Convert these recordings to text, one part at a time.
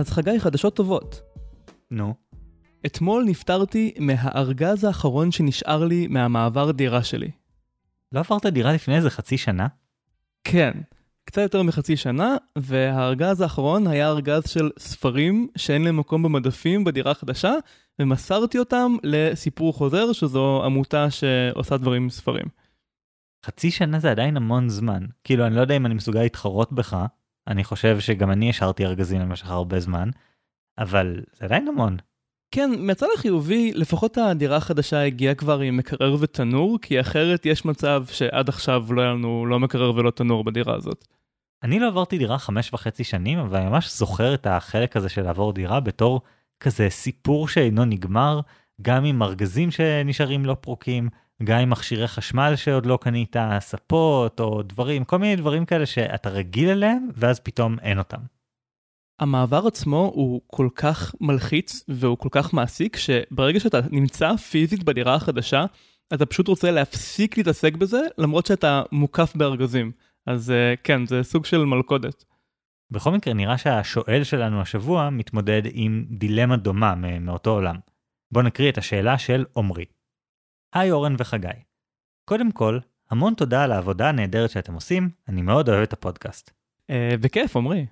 אז חגי, חדשות טובות. נו. אתמול נפטרתי מהארגז האחרון שנשאר לי מהמעבר דירה שלי. לא עברת דירה לפני איזה חצי שנה? כן, קצת יותר מחצי שנה, והארגז האחרון היה ארגז של ספרים שאין להם מקום במדפים בדירה החדשה, ומסרתי אותם לסיפור חוזר, שזו עמותה שעושה דברים עם ספרים. חצי שנה זה עדיין המון זמן. כאילו, אני לא יודע אם אני מסוגל להתחרות בך, אני חושב שגם אני השארתי ארגזים למשך הרבה זמן, אבל זה עדיין המון. כן, מהצד החיובי, לפחות הדירה החדשה הגיעה כבר עם מקרר ותנור, כי אחרת יש מצב שעד עכשיו לא היה לנו לא מקרר ולא תנור בדירה הזאת. אני לא עברתי דירה 5.5 שנים, אבל אני ממש זוכר את החלק הזה של לעבור דירה בתור כזה סיפור שאינו נגמר, גם עם ארגזים שנשארים לא פרוקים, גם עם מכשירי חשמל שעוד לא קנית, ספות או דברים, כל מיני דברים כאלה שאתה רגיל אליהם, ואז פתאום אין אותם. המעבר עצמו הוא כל כך מלחיץ והוא כל כך מעסיק, שברגע שאתה נמצא פיזית בדירה החדשה, אתה פשוט רוצה להפסיק להתעסק בזה, למרות שאתה מוקף בארגזים. אז כן, זה סוג של מלכודת. בכל מקרה, נראה שהשואל שלנו השבוע מתמודד עם דילמה דומה מאותו עולם. בוא נקריא את השאלה של עומרי. היי אורן וחגי. קודם כל, המון תודה על העבודה הנהדרת שאתם עושים, אני מאוד אוהב את הפודקאסט. בכיף, עומרי.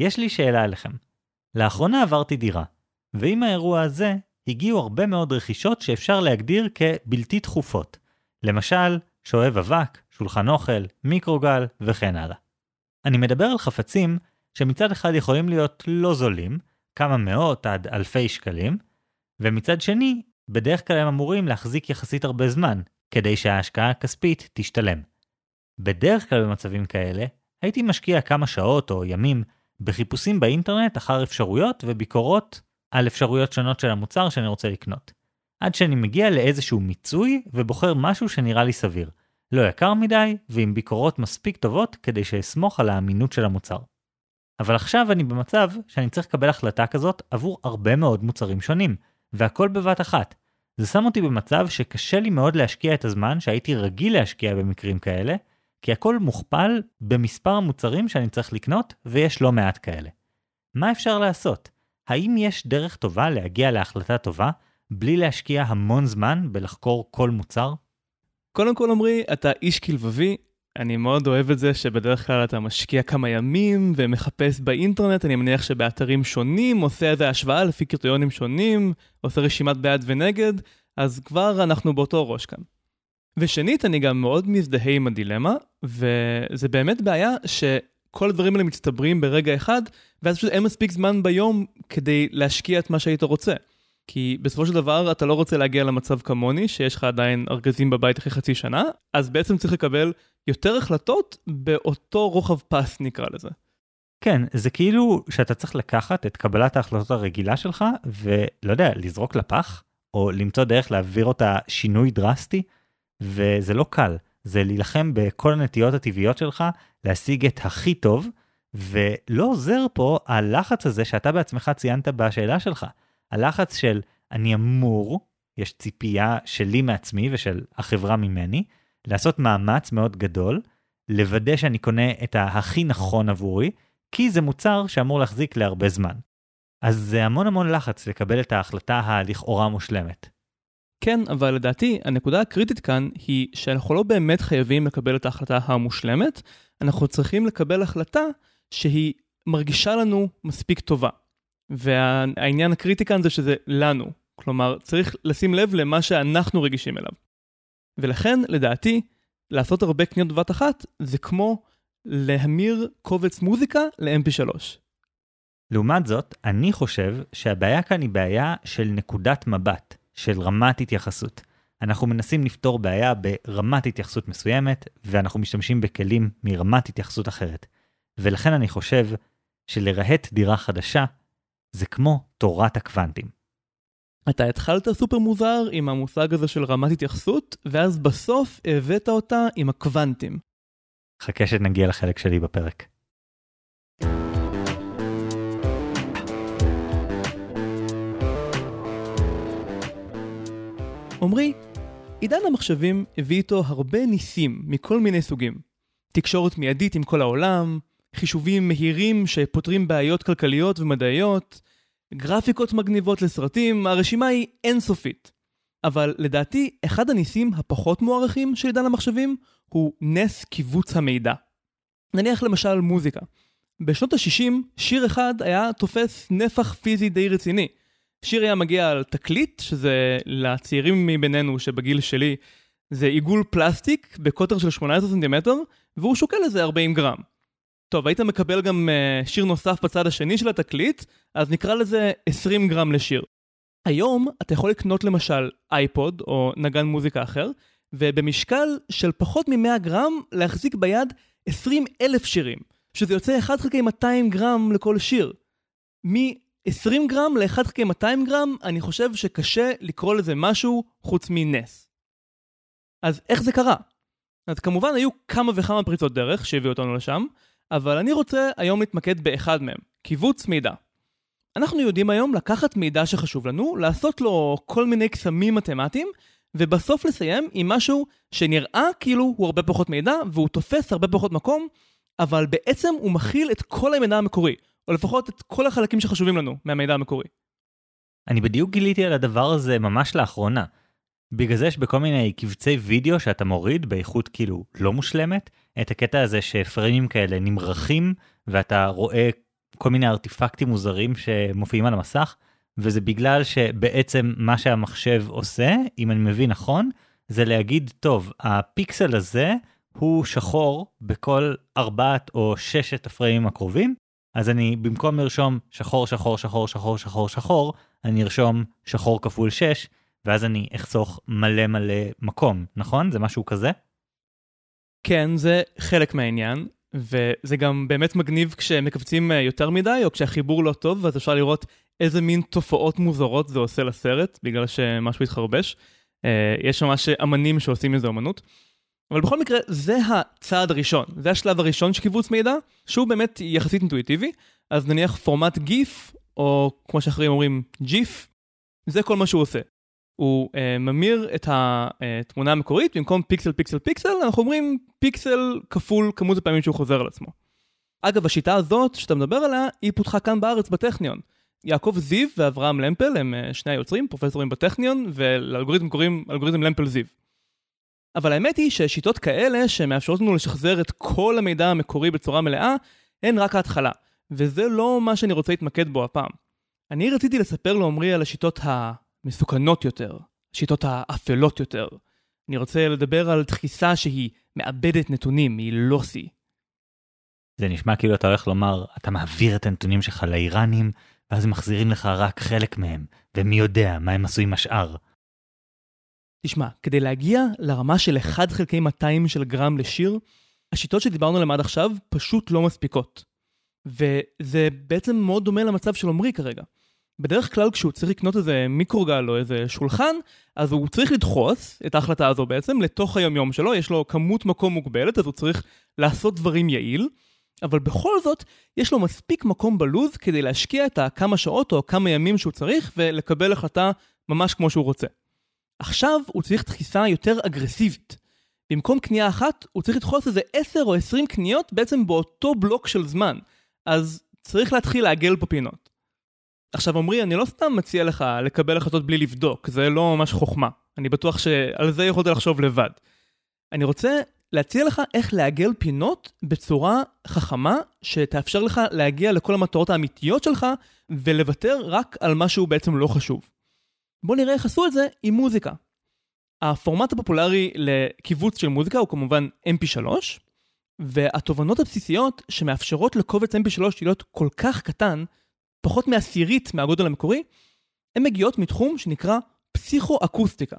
יש לי שאלה אליכם. לאחרונה עברתי דירה, ועם האירוע הזה הגיעו הרבה מאוד רכישות שאפשר להגדיר כבלתי דחופות. למשל, שואב אבק, שולחן אוכל, מיקרוגל וכן הלאה. אני מדבר על חפצים שמצד אחד יכולים להיות לא זולים, כמה מאות עד אלפי שקלים, ומצד שני, בדרך כלל הם אמורים להחזיק יחסית הרבה זמן, כדי שההשקעה הכספית תשתלם. בדרך כלל במצבים כאלה, הייתי משקיע כמה שעות או ימים בחיפושים באינטרנט אחר אפשרויות וביקורות על אפשרויות שונות של המוצר שאני רוצה לקנות. עד שאני מגיע לאיזשהו מיצוי ובוחר משהו שנראה לי סביר, לא יקר מדי ועם ביקורות מספיק טובות כדי שאסמוך על האמינות של המוצר. אבל עכשיו אני במצב שאני צריך לקבל החלטה כזאת עבור הרבה מאוד מוצרים שונים, והכל בבת אחת. זה שם אותי במצב שקשה לי מאוד להשקיע את הזמן שהייתי רגיל להשקיע במקרים כאלה, כי הכל מוכפל במספר המוצרים שאני צריך לקנות, ויש לא מעט כאלה. מה אפשר לעשות? האם יש דרך טובה להגיע להחלטה טובה, בלי להשקיע המון זמן בלחקור כל מוצר? קודם כל עומרי, אתה איש כלבבי, אני מאוד אוהב את זה שבדרך כלל אתה משקיע כמה ימים ומחפש באינטרנט, אני מניח שבאתרים שונים, עושה איזה השוואה לפי קריטריונים שונים, עושה רשימת בעד ונגד, אז כבר אנחנו באותו ראש כאן. ושנית, אני גם מאוד מזדהה עם הדילמה, וזה באמת בעיה שכל הדברים האלה מצטברים ברגע אחד, ואז פשוט אין מספיק זמן ביום כדי להשקיע את מה שהיית רוצה. כי בסופו של דבר אתה לא רוצה להגיע למצב כמוני, שיש לך עדיין ארגזים בבית אחרי חצי שנה, אז בעצם צריך לקבל יותר החלטות באותו רוחב פס נקרא לזה. כן, זה כאילו שאתה צריך לקחת את קבלת ההחלטות הרגילה שלך, ולא יודע, לזרוק לפח, או למצוא דרך להעביר אותה שינוי דרסטי, וזה לא קל, זה להילחם בכל הנטיות הטבעיות שלך, להשיג את הכי טוב, ולא עוזר פה הלחץ הזה שאתה בעצמך ציינת בשאלה שלך. הלחץ של אני אמור, יש ציפייה שלי מעצמי ושל החברה ממני, לעשות מאמץ מאוד גדול, לוודא שאני קונה את הכי נכון עבורי, כי זה מוצר שאמור להחזיק להרבה זמן. אז זה המון המון לחץ לקבל את ההחלטה הלכאורה מושלמת. כן, אבל לדעתי, הנקודה הקריטית כאן היא שאנחנו לא באמת חייבים לקבל את ההחלטה המושלמת, אנחנו צריכים לקבל החלטה שהיא מרגישה לנו מספיק טובה. והעניין הקריטי כאן זה שזה לנו, כלומר צריך לשים לב למה שאנחנו רגישים אליו. ולכן, לדעתי, לעשות הרבה קניות בבת אחת זה כמו להמיר קובץ מוזיקה ל-MP3. לעומת זאת, אני חושב שהבעיה כאן היא בעיה של נקודת מבט. של רמת התייחסות. אנחנו מנסים לפתור בעיה ברמת התייחסות מסוימת, ואנחנו משתמשים בכלים מרמת התייחסות אחרת. ולכן אני חושב שלרהט דירה חדשה, זה כמו תורת הקוונטים. אתה התחלת סופר מוזר עם המושג הזה של רמת התייחסות, ואז בסוף הבאת אותה עם הקוונטים. חכה שנגיע לחלק שלי בפרק. עומרי, עידן המחשבים הביא איתו הרבה ניסים מכל מיני סוגים. תקשורת מיידית עם כל העולם, חישובים מהירים שפותרים בעיות כלכליות ומדעיות, גרפיקות מגניבות לסרטים, הרשימה היא אינסופית. אבל לדעתי, אחד הניסים הפחות מוערכים של עידן המחשבים הוא נס קיבוץ המידע. נניח למשל מוזיקה. בשנות ה-60 שיר אחד היה תופס נפח פיזי די רציני. שיר היה מגיע על תקליט, שזה לצעירים מבינינו שבגיל שלי זה עיגול פלסטיק בקוטר של 18 סנטימטר, והוא שוקל לזה 40 גרם. טוב, היית מקבל גם שיר נוסף בצד השני של התקליט, אז נקרא לזה 20 גרם לשיר. היום אתה יכול לקנות למשל אייפוד או נגן מוזיקה אחר, ובמשקל של פחות מ-100 גרם להחזיק ביד 20,000 שירים, שזה יוצא 1/200 גרם לכל שיר. מ-20 גרם ל-1/200 גרם, אני חושב שקשה לקרוא לזה משהו חוץ מנס. אז איך זה קרה? אז כמובן היו כמה וכמה פריצות דרך שהביאו אותנו לשם, אבל אני רוצה היום להתמקד באחד מהם, קיבוץ מידע. אנחנו יודעים היום לקחת מידע שחשוב לנו, לעשות לו כל מיני קסמים מתמטיים, ובסוף לסיים עם משהו שנראה כאילו הוא הרבה פחות מידע, והוא תופס הרבה פחות מקום, אבל בעצם הוא מכיל את כל המידע המקורי, או לפחות את כל החלקים שחשובים לנו מהמידע המקורי. אני בדיוק גיליתי על הדבר הזה ממש לאחרונה. בגלל זה יש בכל מיני קבצי וידאו שאתה מוריד באיכות כאילו לא מושלמת, את הקטע הזה שפריימים כאלה נמרחים, ואתה רואה כל מיני ארטיפקטים מוזרים שמופיעים על המסך, וזה בגלל שבעצם מה שהמחשב עושה, אם אני מבין נכון, זה להגיד, טוב, הפיקסל הזה הוא שחור בכל 4 או 6 הפריימים הקרובים, אז אני במקום לרשום שחור, שחור, שחור, שחור, שחור, שחור, אני ארשום שחור כפול 6, ואז אני אחסוך מלא מלא מקום, נכון? זה משהו כזה? כן, זה חלק מהעניין, וזה גם באמת מגניב כשמקבצים יותר מדי, או כשהחיבור לא טוב, ואז אפשר לראות איזה מין תופעות מוזרות זה עושה לסרט, בגלל שמשהו התחרבש. יש ממש אמנים שעושים איזה אמנות. אבל בכל מקרה, זה הצעד הראשון, זה השלב הראשון של קיבוץ מידע, שהוא באמת יחסית אינטואיטיבי, אז נניח פורמט גיף, או כמו שאחרים אומרים, ג'יף, זה כל מה שהוא עושה. הוא ממיר את התמונה המקורית, במקום פיקסל, פיקסל, פיקסל, אנחנו אומרים פיקסל כפול כמות הפעמים שהוא חוזר על עצמו. אגב, השיטה הזאת שאתה מדבר עליה, היא פותחה כאן בארץ בטכניון. יעקב זיו ואברהם למפל הם שני היוצרים, פרופסורים בטכניון, ולאלגוריתם קוראים אלגוריתם למפל-זיו. אבל האמת היא ששיטות כאלה שמאפשרות לנו לשחזר את כל המידע המקורי בצורה מלאה, הן רק ההתחלה, וזה לא מה שאני רוצה להתמקד בו הפעם. אני רציתי לספר לעומרי על השיטות מסוכנות יותר, שיטות האפלות יותר. אני רוצה לדבר על דחיסה שהיא מאבדת נתונים, היא לוסי. זה נשמע כאילו אתה הולך לומר, אתה מעביר את הנתונים שלך לאיראנים, ואז הם מחזירים לך רק חלק מהם, ומי יודע מה הם עשו עם השאר. תשמע, כדי להגיע לרמה של 1/200 של גרם לשיר, השיטות שדיברנו עליהן עד עכשיו פשוט לא מספיקות. וזה בעצם מאוד דומה למצב של עומרי כרגע. בדרך כלל כשהוא צריך לקנות איזה מיקרוגל או איזה שולחן, אז הוא צריך לדחוס את ההחלטה הזו בעצם לתוך היומיום שלו, יש לו כמות מקום מוגבלת, אז הוא צריך לעשות דברים יעיל, אבל בכל זאת יש לו מספיק מקום בלוז כדי להשקיע את הכמה שעות או כמה ימים שהוא צריך ולקבל החלטה ממש כמו שהוא רוצה. עכשיו הוא צריך דחיסה יותר אגרסיבית. במקום קנייה אחת, הוא צריך לדחוס איזה 10 או 20 קניות בעצם באותו בלוק של זמן, אז צריך להתחיל לעגל פה פינות. עכשיו עומרי, אני לא סתם מציע לך לקבל החלטות בלי לבדוק, זה לא ממש חוכמה. אני בטוח שעל זה יכולת לחשוב לבד. אני רוצה להציע לך איך לעגל פינות בצורה חכמה, שתאפשר לך להגיע לכל המטרות האמיתיות שלך, ולוותר רק על מה שהוא בעצם לא חשוב. בוא נראה איך עשו את זה עם מוזיקה. הפורמט הפופולרי לקיבוץ של מוזיקה הוא כמובן MP3, והתובנות הבסיסיות שמאפשרות לקובץ MP3 להיות כל כך קטן, פחות מעשירית מהגודל המקורי, הן מגיעות מתחום שנקרא פסיכואקוסטיקה,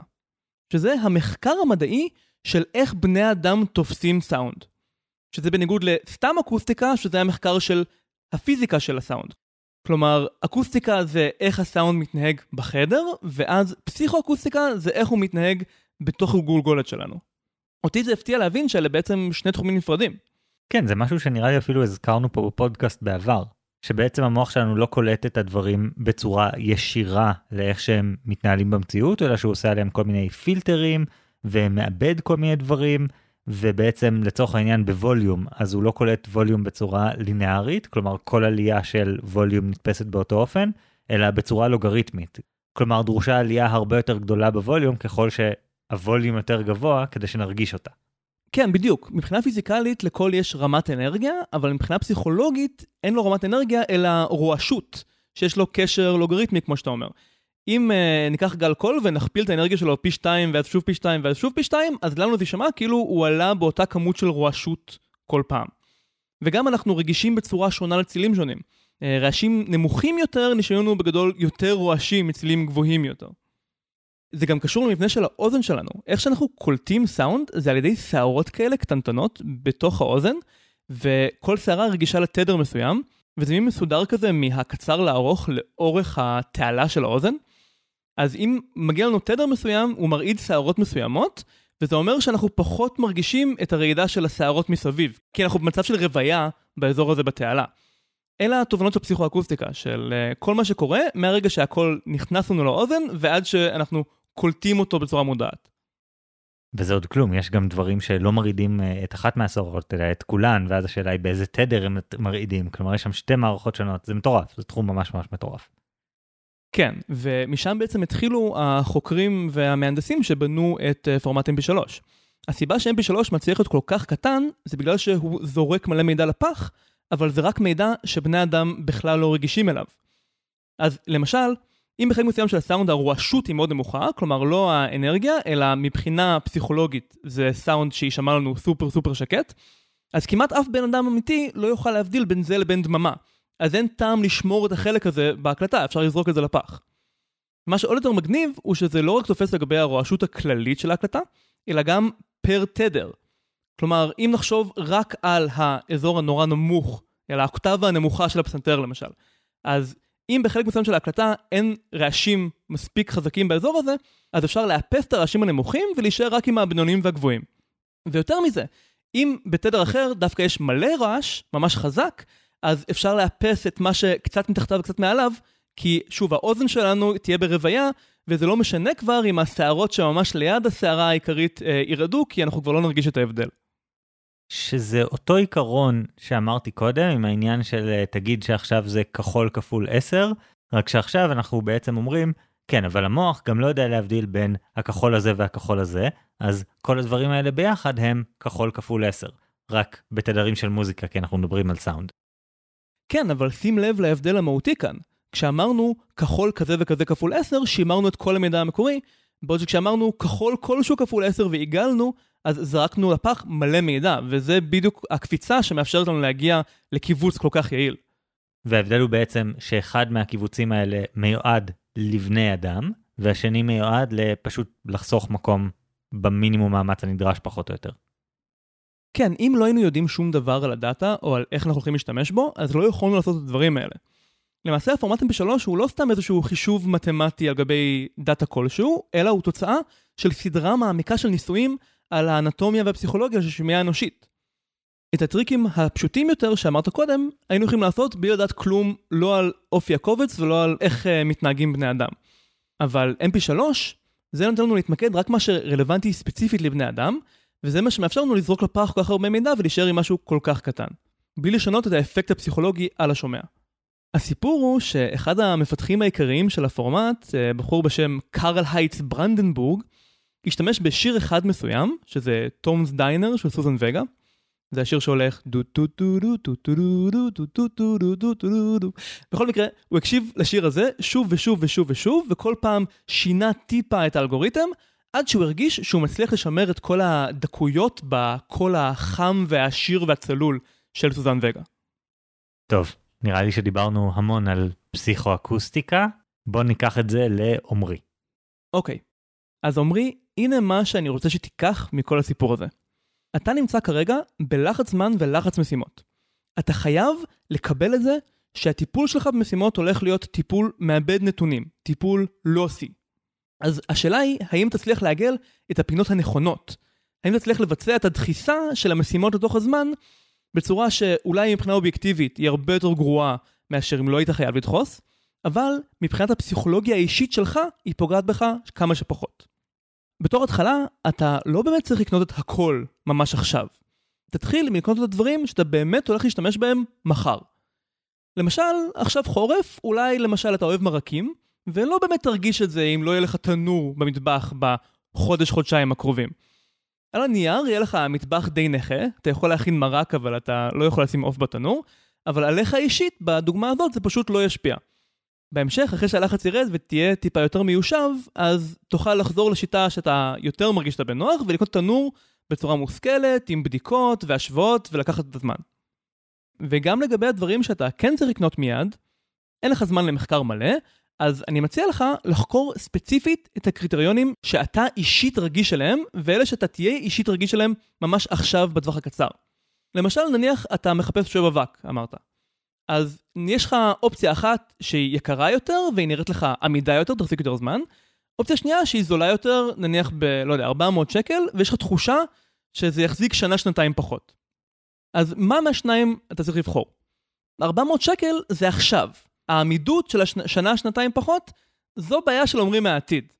שזה המחקר המדעי של איך בני אדם תופסים סאונד, שזה בניגוד לסתם אקוסטיקה, שזה המחקר של הפיזיקה של הסאונד. כלומר, אקוסטיקה זה איך הסאונד מתנהג בחדר, ואז פסיכואקוסטיקה זה איך הוא מתנהג בתוך הגולגולת שלנו. אותי זה הפתיע להבין שאלה בעצם שני תחומים נפרדים. כן, זה משהו שנראה לי אפילו הזכרנו פה בפודקאסט בעבר. שבעצם המוח שלנו לא קולט את הדברים בצורה ישירה לאיך שהם מתנהלים במציאות, אלא שהוא עושה עליהם כל מיני פילטרים, ומאבד כל מיני דברים, ובעצם לצורך העניין בווליום, אז הוא לא קולט ווליום בצורה לינארית, כלומר כל עלייה של ווליום נתפסת באותו אופן, אלא בצורה לוגריתמית. כלומר דרושה עלייה הרבה יותר גדולה בווליום, ככל שהווליום יותר גבוה, כדי שנרגיש אותה. כן, בדיוק. מבחינה פיזיקלית לכל יש רמת אנרגיה, אבל מבחינה פסיכולוגית אין לו רמת אנרגיה, אלא רועשות, שיש לו קשר לוגריתמי, כמו שאתה אומר. אם ניקח גל קול ונכפיל את האנרגיה שלו פי 2 ואז שוב פי 2 ואז שוב פי 2, אז לנו זה יישמע כאילו הוא עלה באותה כמות של רועשות כל פעם. וגם אנחנו רגישים בצורה שונה לצילים שונים. רעשים נמוכים יותר נשמענו בגדול יותר רועשים מצילים גבוהים יותר. זה גם קשור למבנה של האוזן שלנו. איך שאנחנו קולטים סאונד זה על ידי שערות כאלה קטנטנות בתוך האוזן, וכל שערה רגישה לתדר מסוים, וזה מין מסודר כזה מהקצר לארוך לאורך התעלה של האוזן. אז אם מגיע לנו תדר מסוים, הוא מרעיד שערות מסוימות, וזה אומר שאנחנו פחות מרגישים את הרעידה של השערות מסביב, כי אנחנו במצב של רוויה באזור הזה בתעלה. אלה התובנות של פסיכואקוסטיקה, של כל מה שקורה מהרגע שהכל נכנס לנו לאוזן, ועד שאנחנו קולטים אותו בצורה מודעת. וזה עוד כלום, יש גם דברים שלא מרעידים את אחת מהסערות, אלא את כולן, ואז השאלה היא באיזה תדר הם מרעידים, כלומר יש שם שתי מערכות שונות, זה מטורף, זה תחום ממש ממש מטורף. כן, ומשם בעצם התחילו החוקרים והמהנדסים שבנו את פורמט MP3. הסיבה ש-MP3 מצליח להיות כל כך קטן, זה בגלל שהוא זורק מלא מידע לפח, אבל זה רק מידע שבני אדם בכלל לא רגישים אליו. אז למשל, אם בחלק מסוים של הסאונד הרועשות היא מאוד נמוכה, כלומר לא האנרגיה, אלא מבחינה פסיכולוגית זה סאונד שישמע לנו סופר סופר שקט, אז כמעט אף בן אדם אמיתי לא יוכל להבדיל בין זה לבין דממה. אז אין טעם לשמור את החלק הזה בהקלטה, אפשר לזרוק את זה לפח. מה שעוד יותר מגניב הוא שזה לא רק תופס לגבי הרועשות הכללית של ההקלטה, אלא גם פר תדר. כלומר, אם נחשוב רק על האזור הנורא נמוך, על האוקטבה הנמוכה של הפסנתר למשל, אז אם בחלק מסוים של ההקלטה אין רעשים מספיק חזקים באזור הזה, אז אפשר לאפס את הרעשים הנמוכים ולהישאר רק עם הבינוניים והגבוהים. ויותר מזה, אם בתדר אחר דווקא יש מלא רעש, ממש חזק, אז אפשר לאפס את מה שקצת מתחתיו וקצת מעליו, כי שוב, האוזן שלנו תהיה ברוויה, וזה לא משנה כבר אם השערות שממש ליד השערה העיקרית ירדו, כי אנחנו כבר לא נרגיש את ההבדל. שזה אותו עיקרון שאמרתי קודם, עם העניין של תגיד שעכשיו זה כחול כפול 10, רק שעכשיו אנחנו בעצם אומרים, כן, אבל המוח גם לא יודע להבדיל בין הכחול הזה והכחול הזה, אז כל הדברים האלה ביחד הם כחול כפול 10, רק בתדרים של מוזיקה, כי אנחנו מדברים על סאונד. כן, אבל שים לב להבדל המהותי כאן. כשאמרנו כחול כזה וכזה כפול 10, שימרנו את כל המידע המקורי, בעוד שכשאמרנו כחול כלשהו כפול 10 ועיגלנו, אז זרקנו לפח מלא מידע, וזה בדיוק הקפיצה שמאפשרת לנו להגיע לקיבוץ כל כך יעיל. וההבדל הוא בעצם שאחד מהקיבוצים האלה מיועד לבני אדם, והשני מיועד לפשוט לחסוך מקום במינימום מאמץ הנדרש פחות או יותר. כן, אם לא היינו יודעים שום דבר על הדאטה, או על איך אנחנו הולכים להשתמש בו, אז לא יכולנו לעשות את הדברים האלה. למעשה, הפורמט MP3 הוא לא סתם איזשהו חישוב מתמטי על גבי דאטה כלשהו, אלא הוא תוצאה של סדרה מעמיקה של ניסויים על האנטומיה והפסיכולוגיה של שמיעה אנושית. את הטריקים הפשוטים יותר שאמרת קודם, היינו יכולים לעשות בלי לדעת כלום, לא על אופי הקובץ ולא על איך מתנהגים בני אדם. אבל MP3, זה נותן לנו להתמקד רק מה שרלוונטי ספציפית לבני אדם, וזה מה שמאפשר לנו לזרוק לפח כל כך הרבה מידע ולהישאר עם משהו כל כך קטן, בלי לשנות את האפקט הפסיכולוגי על השומע. הסיפור הוא שאחד המפתחים העיקריים של הפורמט, בחור בשם קרל היינץ ברנדנבורג, השתמש בשיר אחד מסוים, שזה Tom's Diner של סוזן וגה. זה השיר שהולך בכל מקרה, הוא הקשיב לשיר הזה שוב ושוב ושוב ושוב, וכל פעם שינה טיפה את האלגוריתם, עד שהוא הרגיש שהוא מצליח לשמר את כל הדקויות בקול החם והשיר והצלול של סוזן וגה. טוב, נראה לי שדיברנו המון על פסיכואקוסטיקה, בואו ניקח את זה לעומרי. אוקיי, אז עומרי, הנה מה שאני רוצה שתיקח מכל הסיפור הזה. אתה נמצא כרגע בלחץ זמן ולחץ משימות. אתה חייב לקבל את זה שהטיפול שלך במשימות הולך להיות טיפול מאבד נתונים, טיפול לוסי. אז השאלה היא, האם תצליח לעגל את הפינות הנכונות? האם תצליח לבצע את הדחיסה של המשימות לתוך הזמן בצורה שאולי מבחינה אובייקטיבית היא הרבה יותר גרועה מאשר אם לא היית חייב לדחוס, אבל מבחינת הפסיכולוגיה האישית שלך היא פוגעת בך כמה שפחות. בתור התחלה, אתה לא באמת צריך לקנות את הכל ממש עכשיו. תתחיל מלקנות את הדברים שאתה באמת הולך להשתמש בהם מחר. למשל, עכשיו חורף, אולי למשל אתה אוהב מרקים, ולא באמת תרגיש את זה אם לא יהיה לך תנור במטבח בחודש-חודשיים הקרובים. על הנייר יהיה לך מטבח די נחה, אתה יכול להכין מרק אבל אתה לא יכול לשים עוף בתנור, אבל עליך אישית, בדוגמה הזאת, זה פשוט לא ישפיע. בהמשך, אחרי שהלחץ ירד ותהיה טיפה יותר מיושב, אז תוכל לחזור לשיטה שאתה יותר מרגיש את הבנוח, ולקנות תנור בצורה מושכלת, עם בדיקות והשוואות, ולקחת את הזמן. וגם לגבי הדברים שאתה כן צריך לקנות מיד, אין לך זמן למחקר מלא, אז אני מציע לך לחקור ספציפית את הקריטריונים שאתה אישית רגיש אליהם, ואלה שאתה תהיה אישית רגיש אליהם ממש עכשיו בטווח הקצר. למשל, נניח אתה מחפש שואב אבק, אמרת. אז יש לך אופציה אחת שהיא יקרה יותר, והיא נראית לך עמידה יותר, תחזיק יותר זמן. אופציה שנייה שהיא זולה יותר, נניח לא יודע, 400 שקל, ויש לך תחושה שזה יחזיק שנה-שנתיים פחות. אז מה מהשניים אתה צריך לבחור? 400 שקל זה עכשיו. העמידות של השנה-שנתיים פחות, זו בעיה של עומרי מהעתיד.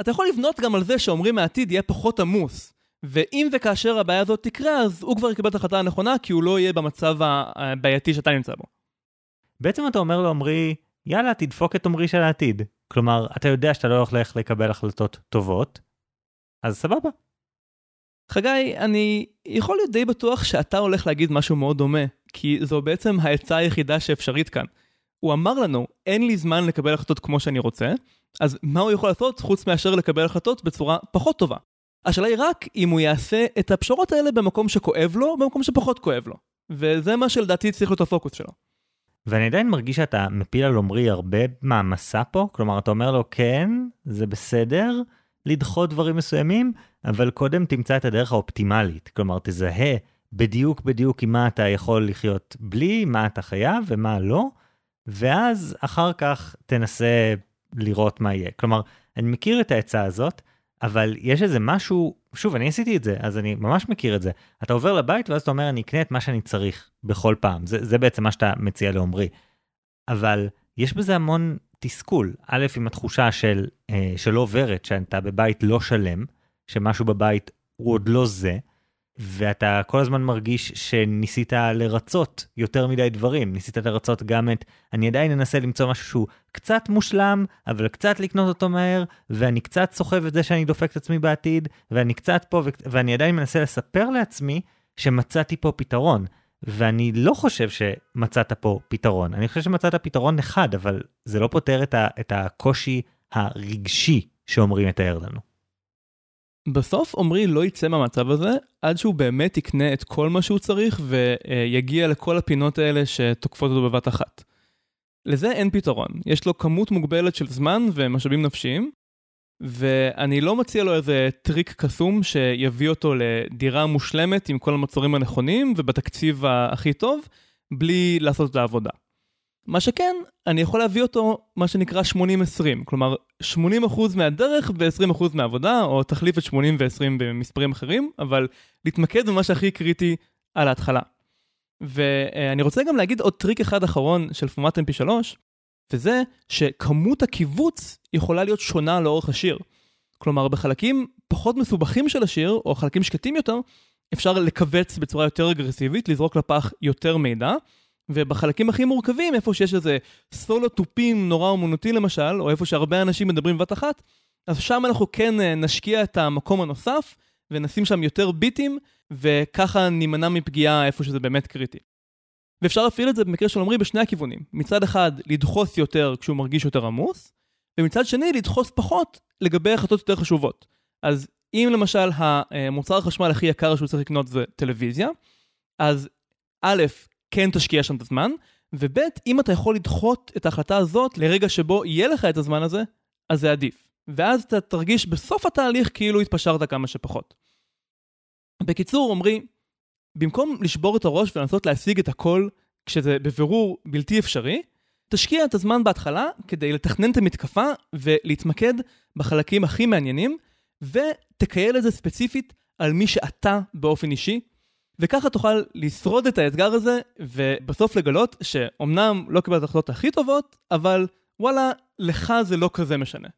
אתה יכול לבנות גם על זה שעומרי מהעתיד יהיה פחות עמוס. ואם וכאשר הבעיה הזאת תקרה, אז הוא כבר יקבל את החלטה הנכונה, כי הוא לא יהיה במצב הבעייתי שאתה נמצא בו. בעצם אתה אומר לו, עומרי, יאללה, תדפוק את עומרי של העתיד. כלומר, אתה יודע שאתה לא הולך לקבל החלטות טובות, אז סבבה. חגי, אני יכול להיות די בטוח שאתה הולך להגיד משהו מאוד דומה, כי זו בעצם העצה היחידה שאפשרית כאן. הוא אמר לנו, אין לי זמן לקבל החלטות כמו שאני רוצה, אז מה הוא יכול לעשות חוץ מאשר לקבל החלטות בצורה פחות טובה? השאלה היא רק אם הוא יעשה את הפשרות האלה במקום שכואב לו, במקום שפחות כואב לו. וזה מה שלדעתי צריך להיות הפוקוס שלו. ואני עדיין מרגיש שאתה מפיל על עומרי הרבה מהמסע פה, כלומר אתה אומר לו כן, זה בסדר, לדחות דברים מסוימים, אבל קודם תמצא את הדרך האופטימלית, כלומר תזהה בדיוק עם מה אתה יכול לחיות בלי, מה אתה חייב ומה לא, ואז אחר כך תנסה לראות מה יהיה. כלומר, אני מכיר את העצה הזאת, אבל יש איזה משהו, שוב, אני עשיתי את זה, אז אני ממש מכיר את זה. אתה עובר לבית ואז אתה אומר, אני אקנה את מה שאני צריך בכל פעם. זה בעצם מה שאתה מציע לעומרי. אבל יש בזה המון תסכול. א', עם התחושה שלא עוברת, שאתה בבית לא שלם, שמשהו בבית הוא עוד לא זה, ואתה כל הזמן מרגיש שניסית לרצות יותר מדי דברים. ניסית לרצות גם את, אני עדיין אנסה למצוא משהו שהוא קצת מושלם, אבל קצת לקנות אותו מהר, ואני קצת סוחב את זה שאני דופק את עצמי בעתיד, ואני קצת פה, ואני עדיין מנסה לספר לעצמי שמצאתי פה פתרון. ואני לא חושב שמצאת פה פתרון. אני חושב שמצאת פתרון אחד, אבל זה לא פותר את הקושי הרגשי שאומרים לתאר לנו. בסוף עומרי לא יצא מהמצב הזה, עד שהוא באמת יקנה את כל מה שהוא צריך, ויגיע לכל הפינות האלה שתוקפות אותו בבת אחת. לזה אין פתרון. יש לו כמות מוגבלת של זמן ומשאבים נפשיים, ואני לא מציע לו איזה טריק קסום שיביא אותו לדירה מושלמת עם כל המצורים הנכונים, ובתקציב הכי טוב, בלי לעשות את העבודה. מה שכן, אני יכול להביא אותו מה שנקרא 80-20, כלומר 80% מהדרך ו-20% מהעבודה, או תחליף את 80 ו-20 במספרים אחרים, אבל להתמקד במה שהכי קריטי על ההתחלה. ואני רוצה גם להגיד עוד טריק אחד אחרון של פורמט MP3, וזה שכמות הקיבוץ יכולה להיות שונה לאורך השיר. כלומר, בחלקים פחות מסובכים של השיר, או חלקים שקטים יותר, אפשר לקבץ בצורה יותר אגרסיבית, לזרוק לפח יותר מידע, ובחלקים הכי מורכבים, איפה שיש איזה סולו טופים נורא אומנותי למשל, או איפה שהרבה אנשים מדברים בבת אחת, אז שם אנחנו כן נשקיע את המקום הנוסף, ונשים שם יותר ביטים, וככה נימנע מפגיעה איפה שזה באמת קריטי. ואפשר להפעיל את זה במקרה של עומרי בשני הכיוונים. מצד אחד, לדחוס יותר כשהוא מרגיש יותר עמוס, ומצד שני, לדחוס פחות לגבי החלטות יותר חשובות. אז אם למשל המוצר החשמל הכי יקר שהוא צריך לקנות זה טלוויזיה, אז א', כן תשקיע שם את הזמן, וב' אם אתה יכול לדחות את ההחלטה הזאת לרגע שבו יהיה לך את הזמן הזה, אז זה עדיף. ואז אתה תרגיש בסוף התהליך כאילו התפשרת כמה שפחות. בקיצור, עומרי, במקום לשבור את הראש ולנסות להשיג את הכל, כשזה בבירור בלתי אפשרי, תשקיע את הזמן בהתחלה כדי לתכנן את המתקפה ולהתמקד בחלקים הכי מעניינים, ותקייל את זה ספציפית על מי שאתה באופן אישי, וככה תוכל לשרוד את האתגר הזה, ובסוף לגלות שאומנם לא קיבלת החלטות הכי טובות, אבל וואלה, לך זה לא כזה משנה.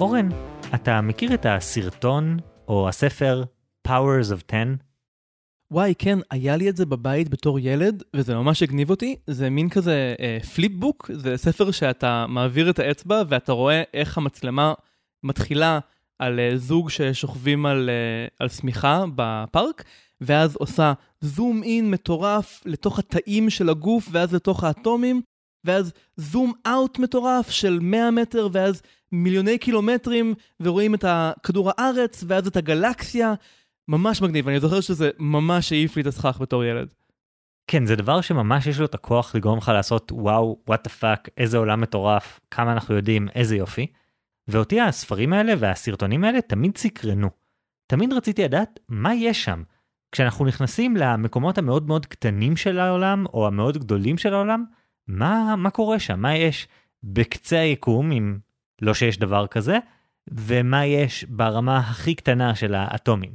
אורן, אתה מכיר את הסרטון או הספר Powers of Ten? וואי, כן, היה לי את זה בבית בתור ילד, וזה ממש הגניב אותי. זה מין כזה פליפבוק, זה ספר שאתה מעביר את האצבע, ואתה רואה איך המצלמה מתחילה על זוג ששוכבים על סמיכה בפארק, ואז עושה זום אין מטורף לתוך התאים של הגוף, ואז לתוך האטומים, ואז זום אאוט מטורף של 100 מטר, ואז מיליוני קילומטרים, ורואים את כדור הארץ, ואז את הגלקסיה. ממש מגניב, אני זוכר שזה ממש העיף לי את הסכך בתור ילד. כן, זה דבר שממש יש לו את הכוח לגרום לך לעשות, וואו, what the fuck, איזה עולם מטורף, כמה אנחנו יודעים, איזה יופי. ואותי הספרים האלה והסרטונים האלה תמיד סקרנו. תמיד רציתי לדעת מה יש שם. כשאנחנו נכנסים למקומות המאוד מאוד קטנים של העולם, או המאוד גדולים של העולם, מה קורה שם? מה יש בקצה היקום, אם לא שיש דבר כזה, ומה יש ברמה הכי קטנה של האטומים.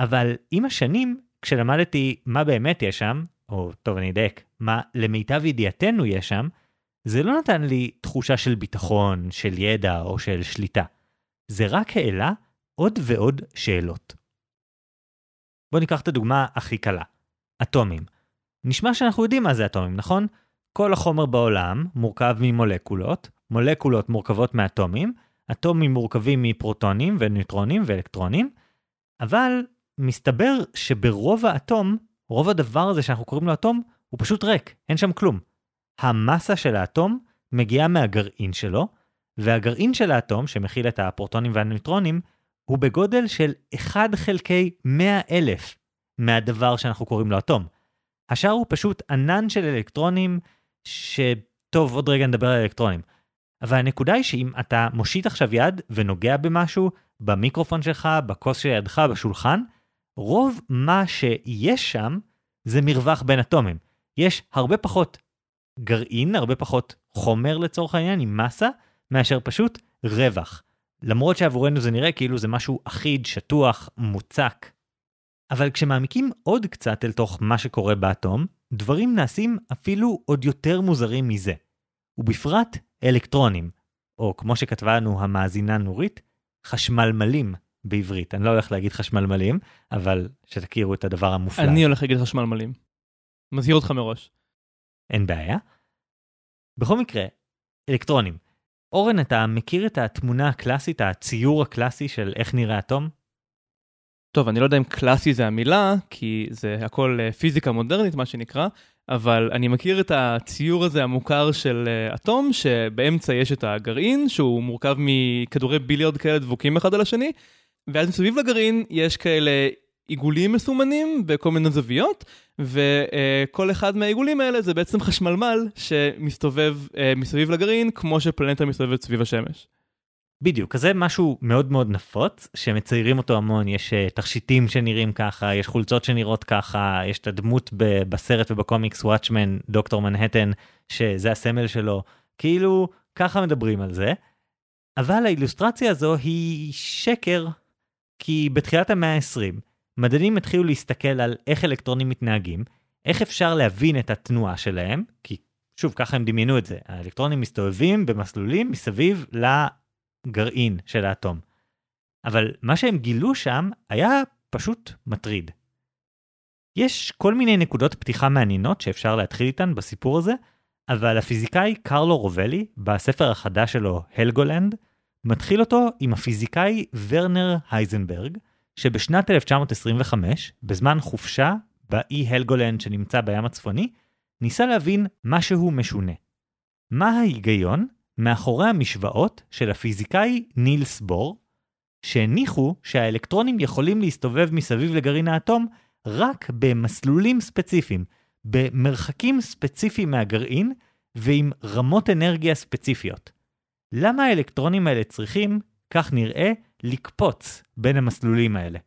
אבל עם השנים, כשלמדתי מה באמת יש שם, או טוב אני אדייק, מה למיטב ידיעתנו יש שם, זה לא נתן לי תחושה של ביטחון, של ידע או של שליטה. זה רק העלה עוד ועוד שאלות. בואו ניקח את הדוגמה הכי קלה. אטומים. נשמע שאנחנו יודעים מה זה אטומים, נכון? כל החומר בעולם מורכב ממולקולות, מולקולות מורכבות מאטומים, אטומים מורכבים מפרוטונים וניוטרונים ואלקטרונים, אבל מסתבר שברוב האטום, רוב הדבר הזה שאנחנו קוראים לו אטום, הוא פשוט ריק, אין שם כלום. המסה של האטום מגיעה מהגרעין שלו, והגרעין של האטום, שמכיל את הפרוטונים והניוטרונים, הוא בגודל של 1/100,000 מהדבר שאנחנו קוראים לו אטום. השאר הוא פשוט ענן של אלקטרונים, שטוב, עוד רגע נדבר על אלקטרונים. אבל הנקודה היא שאם אתה מושיט עכשיו יד ונוגע במשהו, במיקרופון שלך, בכוס של ידך, בשולחן, רוב מה שיש שם זה מרווח בין אטומים. יש הרבה פחות גרעין, הרבה פחות חומר לצורך העניין עם מסה, מאשר פשוט רווח. למרות שעבורנו זה נראה כאילו זה משהו אחיד, שטוח, מוצק. אבל כשמעמיקים עוד קצת אל תוך מה שקורה באטום, דברים נעשים אפילו עוד יותר מוזרים מזה. ובפרט אלקטרונים, או כמו שכתבנו המאזינה נורית, חשמלמלים בעברית. אני לא הולך להגיד חשמלמלים, אבל שתכירו את הדבר המופלא. אני הולך להגיד חשמלמלים. מזהיר אותך מראש. אין בעיה. בכל מקרה, אלקטרונים. אורן, אתה מכיר את התמונה הקלאסית, הציור הקלאסי של איך נראה אטום? טוב, אני לא יודע אם קלאסי זה המילה, כי זה הכל פיזיקה מודרנית, מה שנקרא, אבל אני מכיר את הציור הזה המוכר של אטום, שבאמצע יש את הגרעין, שהוא מורכב מכדורי ביליארד כאלה דבוקים אחד על השני, ואז מסביב לגרעין יש כאלה עיגולים מסומנים בכל מיני זוויות, וכל אחד מהעיגולים האלה זה בעצם חשמלמל שמסתובב מסביב לגרעין, כמו שפלנטה מסתובבת סביב השמש. בדיוק, אז זה משהו מאוד מאוד נפוץ, שמציירים אותו המון, יש תכשיטים שנראים ככה, יש חולצות שנראות ככה, יש את הדמות בסרט ובקומיקס, וואטשמן, דוקטור מנהטן, שזה הסמל שלו, כאילו ככה מדברים על זה, אבל האילוסטרציה הזו היא שקר, כי בתחילת המאה ה-20, מדענים התחילו להסתכל על איך אלקטרונים מתנהגים, איך אפשר להבין את התנועה שלהם, כי שוב, ככה הם דמיינו את זה, האלקטרונים מסתובבים במסלולים מסביב גרעין של האטום. אבל מה שהם גילו שם היה פשוט מטריד. יש כל מיני נקודות פתיחה מעניינות שאפשר להתחיל איתן בסיפור הזה, אבל הפיזיקאי קרלו רובלי, בספר החדש שלו, הלגולנד, מתחיל אותו עם הפיזיקאי ורנר הייזנברג, שבשנת 1925, בזמן חופשה, באי הלגולנד שנמצא בים הצפוני, ניסה להבין משהו משונה. מה ההיגיון? מאחורי המשוואות של הפיזיקאי נילס בור, שהניחו שהאלקטרונים יכולים להסתובב מסביב לגרעין האטום רק במסלולים ספציפיים, במרחקים ספציפיים מהגרעין ועם רמות אנרגיה ספציפיות. למה האלקטרונים האלה צריכים, כך נראה, לקפוץ בין המסלולים האלה?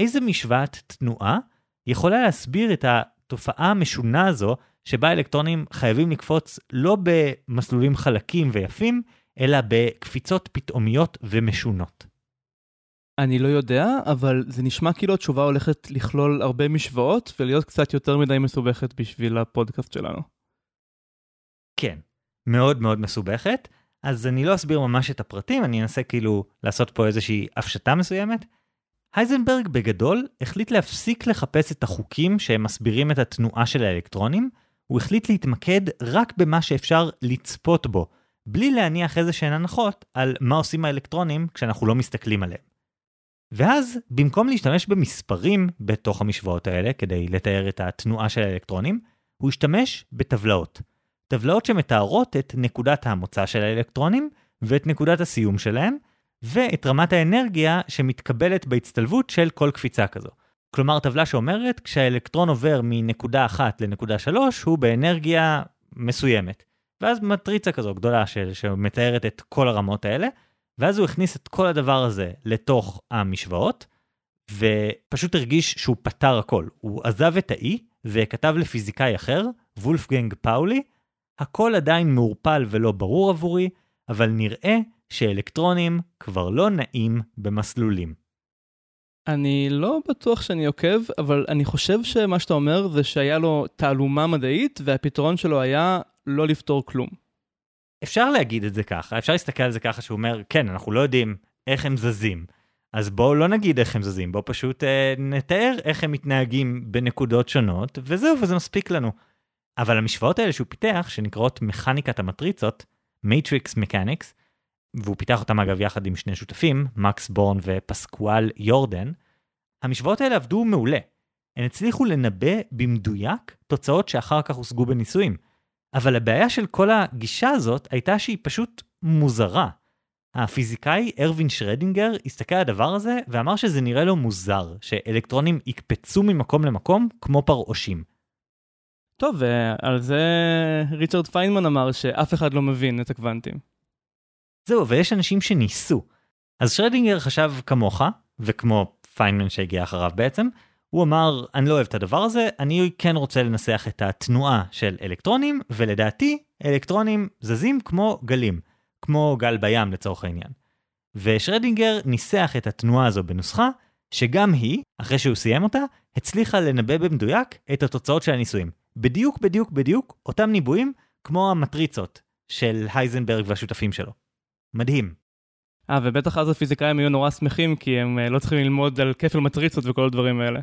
איזה משוואת תנועה יכולה להסביר את התופעה המשונה הזו שבה אלקטרונים חייבים לקפוץ לא במסלולים חלקים ויפים, אלא בקפיצות פתאומיות ומשונות? אני לא יודע, אבל זה נשמע כאילו התשובה הולכת לכלול הרבה משוואות, ולהיות קצת יותר מדי מסובכת בשביל הפודקאסט שלנו. כן, מאוד מאוד מסובכת, אז אני לא אסביר ממש את הפרטים, אני אנסה כאילו לעשות פה איזושהי הפשטה מסוימת. הייזנברג בגדול החליט להפסיק לחפש את החוקים שהם מסבירים את התנועה של האלקטרונים, הוא החליט להתמקד רק במה שאפשר לצפות בו, בלי להניח איזה שהן הנחות על מה עושים האלקטרונים כשאנחנו לא מסתכלים עליהם. ואז, במקום להשתמש במספרים בתוך המשוואות האלה, כדי לתאר את התנועה של האלקטרונים, הוא השתמש בטבלאות. טבלאות שמתארות את נקודת המוצא של האלקטרונים, ואת נקודת הסיום שלהם, ואת רמת האנרגיה שמתקבלת בהצטלבות של כל קפיצה כזו. כלומר, טבלה שאומרת, כשהאלקטרון עובר מנקודה 1 לנקודה 3, הוא באנרגיה מסוימת. ואז מטריצה כזו גדולה שמתארת את כל הרמות האלה, ואז הוא הכניס את כל הדבר הזה לתוך המשוואות, ופשוט הרגיש שהוא פתר הכל. הוא עזב את האי, וכתב לפיזיקאי אחר, וולפגנג פאולי, הכל עדיין מעורפל ולא ברור עבורי, אבל נראה שאלקטרונים כבר לא נעים במסלולים. אני לא בטוח שאני עוקב, אבל אני חושב שמה שאתה אומר זה שהיה לו תעלומה מדעית, והפתרון שלו היה לא לפתור כלום. אפשר להגיד את זה ככה, אפשר להסתכל על זה ככה שהוא אומר, כן, אנחנו לא יודעים איך הם זזים, אז בואו לא נגיד איך הם זזים, בואו פשוט נתאר איך הם מתנהגים בנקודות שונות, וזהו, וזה מספיק לנו. אבל המשוואות האלה שהוא פיתח, שנקראות מכניקת המטריצות, Matrix Mechanics, והוא פיתח אותם אגב יחד עם שני שותפים, מקס בורן ופסקואל יורדן, המשוואות האלה עבדו מעולה. הן הצליחו לנבא במדויק תוצאות שאחר כך הושגו בניסויים. אבל הבעיה של כל הגישה הזאת הייתה שהיא פשוט מוזרה. הפיזיקאי ארווין שרדינגר הסתכל על הדבר הזה ואמר שזה נראה לו מוזר, שאלקטרונים יקפצו ממקום למקום כמו פרעושים. טוב, ועל זה ריצ'רד פיינמן אמר שאף אחד לא מבין את הקוונטים. זהו, ויש אנשים שניסו. אז שרדינגר חשב כמוך, וכמו פיינמן שהגיע אחריו בעצם, הוא אמר, אני לא אוהב את הדבר הזה, אני כן רוצה לנסח את התנועה של אלקטרונים, ולדעתי, אלקטרונים זזים כמו גלים, כמו גל בים לצורך העניין. ושרדינגר ניסח את התנועה הזו בנוסחה, שגם היא, אחרי שהוא סיים אותה, הצליחה לנבא במדויק את התוצאות של הניסויים. בדיוק, בדיוק, בדיוק, אותם ניבויים כמו המטריצות של הייזנברג והשותפים שלו. מדהים. ובטח אז הפיזיקאים היו נורא שמחים, כי הם לא צריכים ללמוד על כפל מטריצות וכל הדברים האלה.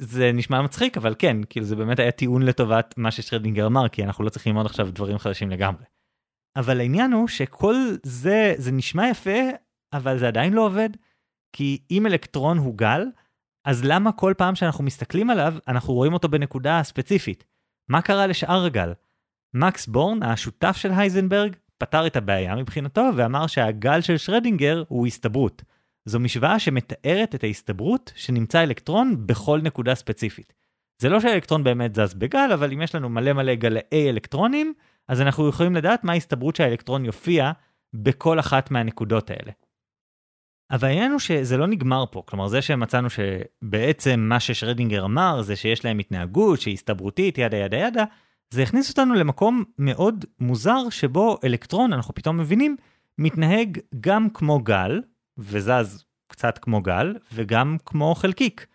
זה נשמע מצחיק, אבל כן, כאילו זה באמת היה טיעון לטובת מה ששרדינגר אמר, כי אנחנו לא צריכים ללמוד עכשיו דברים חדשים לגמרי. אבל העניין הוא שכל זה נשמע יפה, אבל זה עדיין לא עובד, כי אם אלקטרון הוא גל, אז למה כל פעם שאנחנו מסתכלים עליו, אנחנו רואים אותו בנקודה ספציפית? מה קרה לשאר הגל? מקס בורן, השותף של הייזנברג, פתר את הבעיה מבחינתו, ואמר שהגל של שרדינגר הוא הסתברות. זו משוואה שמתארת את ההסתברות שנמצא אלקטרון בכל נקודה ספציפית. זה לא שהאלקטרון באמת זז בגל, אבל אם יש לנו מלא מלא גלי אלקטרונים, אז אנחנו יכולים לדעת מה ההסתברות שהאלקטרון יופיע בכל אחת מהנקודות האלה. אבל העניין הוא שזה לא נגמר פה, כלומר זה שמצאנו שבעצם מה ששרדינגר אמר, זה שיש להם התנהגות, שהיא הסתברותית, ידה ידה ידה, זה הכניס אותנו למקום מאוד מוזר, שבו אלקטרון, אנחנו פתאום מבינים, מתנהג גם כמו גל, וזז קצת כמו גל, וגם כמו חלקיק,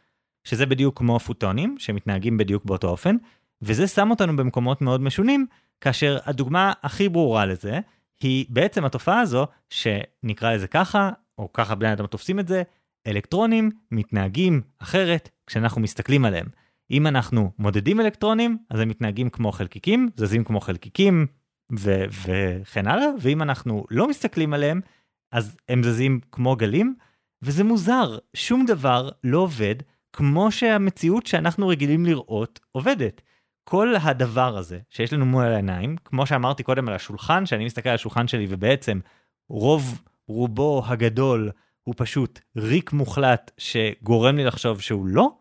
שזה בדיוק כמו פוטונים, שמתנהגים בדיוק באותו אופן, וזה שם אותנו במקומות מאוד משונים, כאשר הדוגמה הכי ברורה לזה, היא בעצם התופעה הזו, שנקרא לזה ככה, או ככה בני אדם תופסים את זה, אלקטרונים מתנהגים אחרת כשאנחנו מסתכלים עליהם. אם אנחנו מודדים אלקטרונים, אז הם מתנהגים כמו חלקיקים, זזים כמו חלקיקים וכן הלאה, ואם אנחנו לא מסתכלים עליהם, אז הם זזים כמו גלים, וזה מוזר, שום דבר לא עובד כמו שהמציאות שאנחנו רגילים לראות עובדת. כל הדבר הזה שיש לנו מול העיניים, כמו שאמרתי קודם על השולחן, שאני מסתכל על השולחן שלי ובעצם רובו הגדול הוא פשוט ריק מוחלט שגורם לי לחשוב שהוא לא,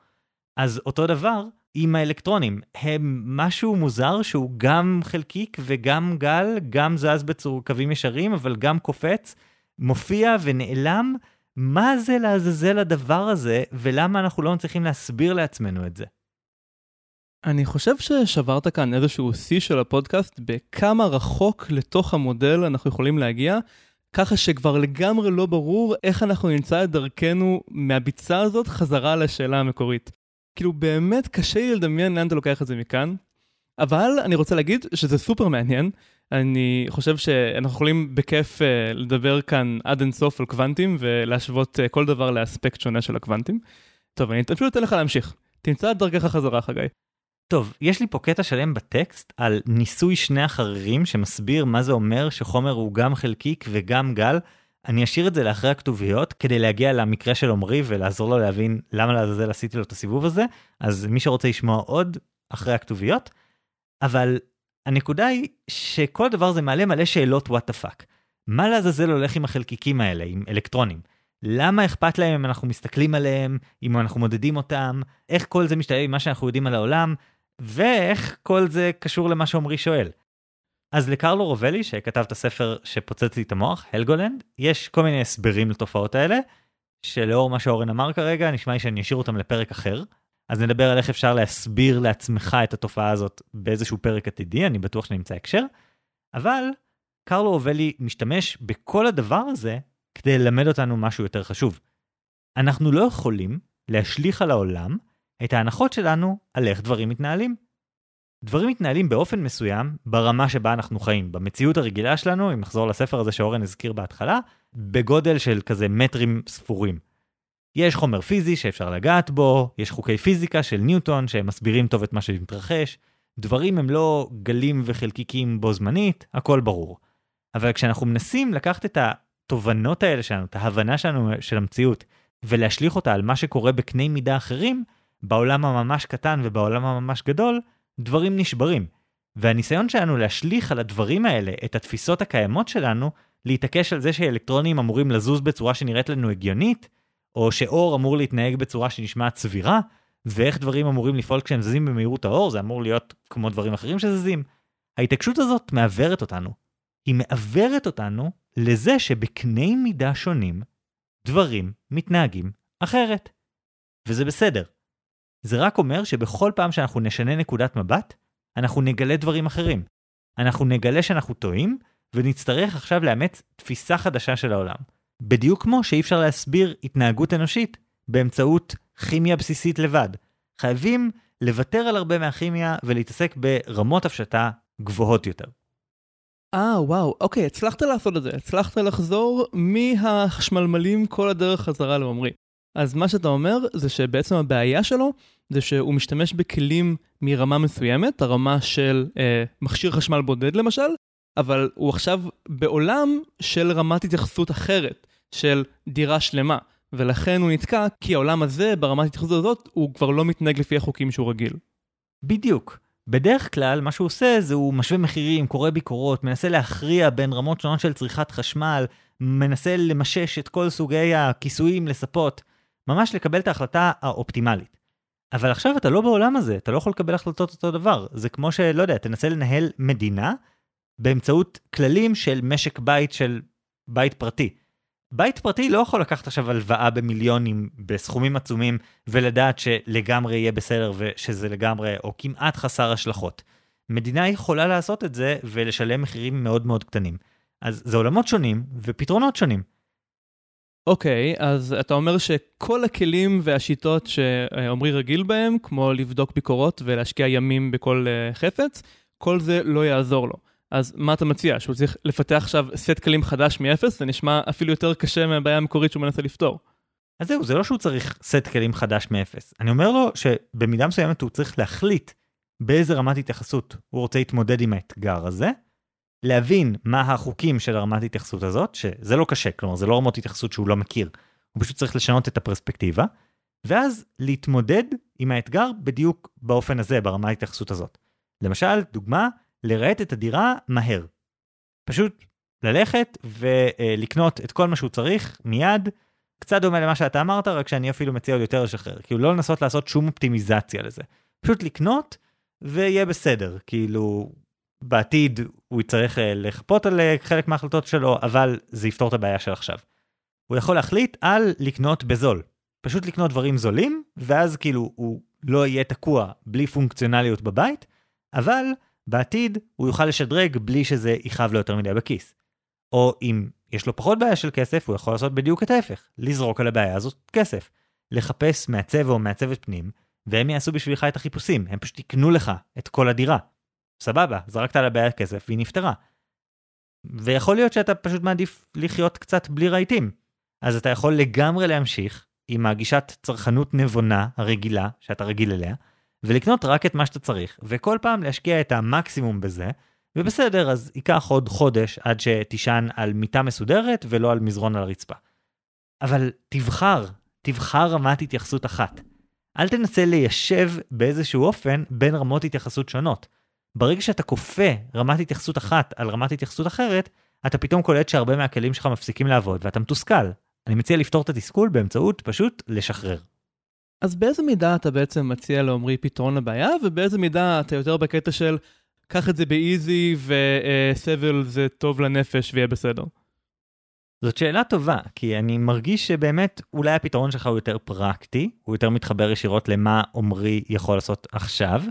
אז אותו דבר עם האלקטרונים, הם משהו מוזר שהוא גם חלקיק וגם גל, גם זז בצור קווים ישרים, אבל גם קופץ, מופיע ונעלם, מה זה לעזאזל הדבר הזה, ולמה אנחנו לא צריכים להסביר לעצמנו את זה? אני חושב ששברת כאן איזשהו שיא של הפודקאסט, בכמה רחוק לתוך המודל אנחנו יכולים להגיע, ככה שכבר לגמרי לא ברור איך אנחנו נמצא את דרכנו מהביצה הזאת חזרה לשאלה המקורית. כאילו באמת קשה לי לדמיין לאן אתה לוקח את זה מכאן, אבל אני רוצה להגיד שזה סופר מעניין, אני חושב שאנחנו יכולים בכיף לדבר כאן עד אינסוף על קוונטים, ולהשוות כל דבר לאספקט שונה של הקוונטים. טוב, אני אפילו אתן לך להמשיך. תמצא את דרכך חזרה, חגי. טוב, יש לי פה קטע שלם בטקסט על ניסוי שני החררים, שמסביר מה זה אומר שחומר הוא גם חלקיק וגם גל. אני אשאיר את זה לאחרי הכתוביות, כדי להגיע למקרה של עומרי, ולעזור לו להבין למה לעזאזל עשיתי לו את הסיבוב הזה. אז מי שרוצה לשמוע עוד אחרי הכתוביות, אבל הנקודה היא שכל דבר זה מעלה מלא שאלות what the fuck. מה לעזאזל הולך עם החלקיקים האלה, עם אלקטרונים? למה אכפת להם אם אנחנו מסתכלים עליהם, אם אנחנו מודדים אותם, איך כל זה משתלב עם מה שאנחנו יודעים על העולם, ואיך כל זה קשור למה שעומרי שואל. אז לקרלו רובלי, שכתב את הספר שפוצץ לי את המוח, הלגולנד, יש כל מיני הסברים לתופעות האלה, שלאור מה שאורן אמר כרגע, נשמע לי שאני אשאיר אותם לפרק אחר. אז נדבר על איך אפשר להסביר לעצמך את התופעה הזאת באיזשהו פרק עתידי, אני בטוח שנמצא הקשר. אבל קרלו רובלי משתמש בכל הדבר הזה כדי ללמד אותנו משהו יותר חשוב. אנחנו לא יכולים להשליך על העולם את ההנחות שלנו על איך דברים מתנהלים. דברים מתנהלים באופן מסוים ברמה שבה אנחנו חיים. במציאות הרגילה שלנו, אם נחזור לספר הזה שאורן הזכיר בהתחלה, בגודל של כזה מטרים ספורים. יש חומר פיזי שאפשר לגעת בו, יש חוקי פיזיקה של ניוטון שהם מסבירים טוב את מה שמתרחש, דברים הם לא גלים וחלקיקים בו זמנית, הכל ברור. אבל כשאנחנו מנסים לקחת את התובנות האלה שלנו, את ההבנה שלנו של המציאות, ולהשליך אותה על מה שקורה בקני מידה אחרים, בעולם הממש קטן ובעולם הממש גדול, דברים נשברים. והניסיון שלנו להשליך על הדברים האלה, את התפיסות הקיימות שלנו, להתעקש על זה שאלקטרונים אמורים לזוז בצורה שנראית לנו הגיונית, או שאור אמור להתנהג בצורה שנשמעת סבירה, ואיך דברים אמורים לפעול כשהם זזים במהירות האור, זה אמור להיות כמו דברים אחרים שזזים. ההתעקשות הזאת מעוורת אותנו. היא מעוורת אותנו לזה שבקני מידה שונים, דברים מתנהגים אחרת. וזה בסדר. זה רק אומר שבכל פעם שאנחנו נשנה נקודת מבט, אנחנו נגלה דברים אחרים. אנחנו נגלה שאנחנו טועים, ונצטרך עכשיו לאמץ תפיסה חדשה של העולם. בדיוק כמו שאי אפשר להסביר התנהגות אנושית באמצעות כימיה בסיסית לבד. חייבים לוותר על הרבה מהכימיה ולהתעסק ברמות הפשטה גבוהות יותר. וואו, אוקיי, הצלחת לעשות את זה. הצלחת לחזור מהחשמלמלים כל הדרך חזרה לעומרי. אז מה שאתה אומר זה שבעצם הבעיה שלו זה שהוא משתמש בכלים מרמה מסוימת, הרמה של מכשיר חשמל בודד למשל, אבל הוא עכשיו בעולם של רמת התייחסות אחרת. של דירה שלמה, ולכן הוא נתקע, כי העולם הזה, ברמת התחזות הזאת, הוא כבר לא מתנהג לפי החוקים שהוא רגיל. בדיוק. בדרך כלל, מה שהוא עושה זה הוא משווה מחירים, קורא ביקורות, מנסה להכריע בין רמות שונות של צריכת חשמל, מנסה למשש את כל סוגי הכיסויים לספות, ממש לקבל את ההחלטה האופטימלית. אבל עכשיו אתה לא בעולם הזה, אתה לא יכול לקבל החלטות אותו דבר. זה כמו שלא יודע, תנסה לנהל מדינה, באמצעות כללים של משק בית, של בית פרטי. בית פרטי לא יכול לקחת עכשיו הלוואה במיליונים, בסכומים עצומים, ולדעת שלגמרי יהיה בסדר, ושזה לגמרי, או כמעט חסר השלכות. מדינה יכולה לעשות את זה, ולשלם מחירים מאוד מאוד קטנים. אז זה עולמות שונים, ופתרונות שונים. אוקיי, אז אתה אומר שכל הכלים והשיטות שעומרי רגיל בהם, כמו לבדוק ביקורות ולהשקיע ימים בכל חפץ, כל זה לא יעזור לו. אז מה אתה מציע? שהוא צריך לפתח עכשיו סט כלים חדש מאפס, זה נשמע אפילו יותר קשה מהבעיה המקורית שהוא מנסה לפתור. אז זהו, זה לא שהוא צריך סט כלים חדש מאפס. אני אומר לו שבמידה מסוימת הוא צריך להחליט באיזה רמת התייחסות הוא רוצה להתמודד עם האתגר הזה, להבין מה החוקים של הרמת התייחסות הזאת, שזה לא קשה, כלומר זה לא רמות התייחסות שהוא לא מכיר, הוא פשוט צריך לשנות את הפרספקטיבה, ואז להתמודד עם האתגר בדיוק באופן הזה, ברמת התייחסות הזאת. למשל, דוגמה, לראות את הדירה מהר. פשוט ללכת ולקנות את כל מה שהוא צריך מיד, קצת דומה למה שאתה אמרת, רק שאני אפילו מציע עוד יותר לשחרר, כאילו לא לנסות לעשות שום אופטימיזציה לזה. פשוט לקנות ויהיה בסדר, כאילו בעתיד הוא יצטרך לחפות על חלק מההחלטות שלו, אבל זה יפתור את הבעיה של עכשיו. הוא יכול להחליט על לקנות בזול, פשוט לקנות דברים זולים, ואז כאילו הוא לא יהיה תקוע בלי פונקציונליות בבית, אבל בעתיד הוא יוכל לשדרג בלי שזה יחב לו יותר מדי בכיס. או אם יש לו פחות בעיה של כסף, הוא יכול לעשות בדיוק את ההפך, לזרוק על הבעיה הזאת כסף, לחפש מעצב או מעצבת פנים, והם יעשו בשבילך את החיפושים, הם פשוט יקנו לך את כל הדירה. סבבה, זרקת על הבעיה כסף והיא נפטרה. ויכול להיות שאתה פשוט מעדיף לחיות קצת בלי רהיטים. אז אתה יכול לגמרי להמשיך עם הגישת צרכנות נבונה הרגילה, שאתה רגיל אליה, ולקנות רק את מה שאתה צריך, וכל פעם להשקיע את המקסימום בזה, ובסדר, אז ייקח עוד חודש עד שתישן על מיטה מסודרת, ולא על מזרון על הרצפה. אבל תבחר רמת התייחסות אחת. אל תנסה ליישב באיזשהו אופן בין רמות התייחסות שונות. ברגע שאתה כופה רמת התייחסות אחת על רמת התייחסות אחרת, אתה פתאום קולט שהרבה מהכלים שלך מפסיקים לעבוד, ואתה מתוסכל. אני מציע לפתור את התסכול באמצעות פשוט לשחרר. אז באיזה מידה אתה בעצם מציע לעומרי פתרון לבעיה, ובאיזה מידה אתה יותר בקטע של קח את זה באיזי וסבל זה טוב לנפש ויהיה בסדר? זאת שאלה טובה, כי אני מרגיש שבאמת אולי הפתרון שלך הוא יותר פרקטי, הוא יותר מתחבר ישירות למה עומרי יכול לעשות עכשיו,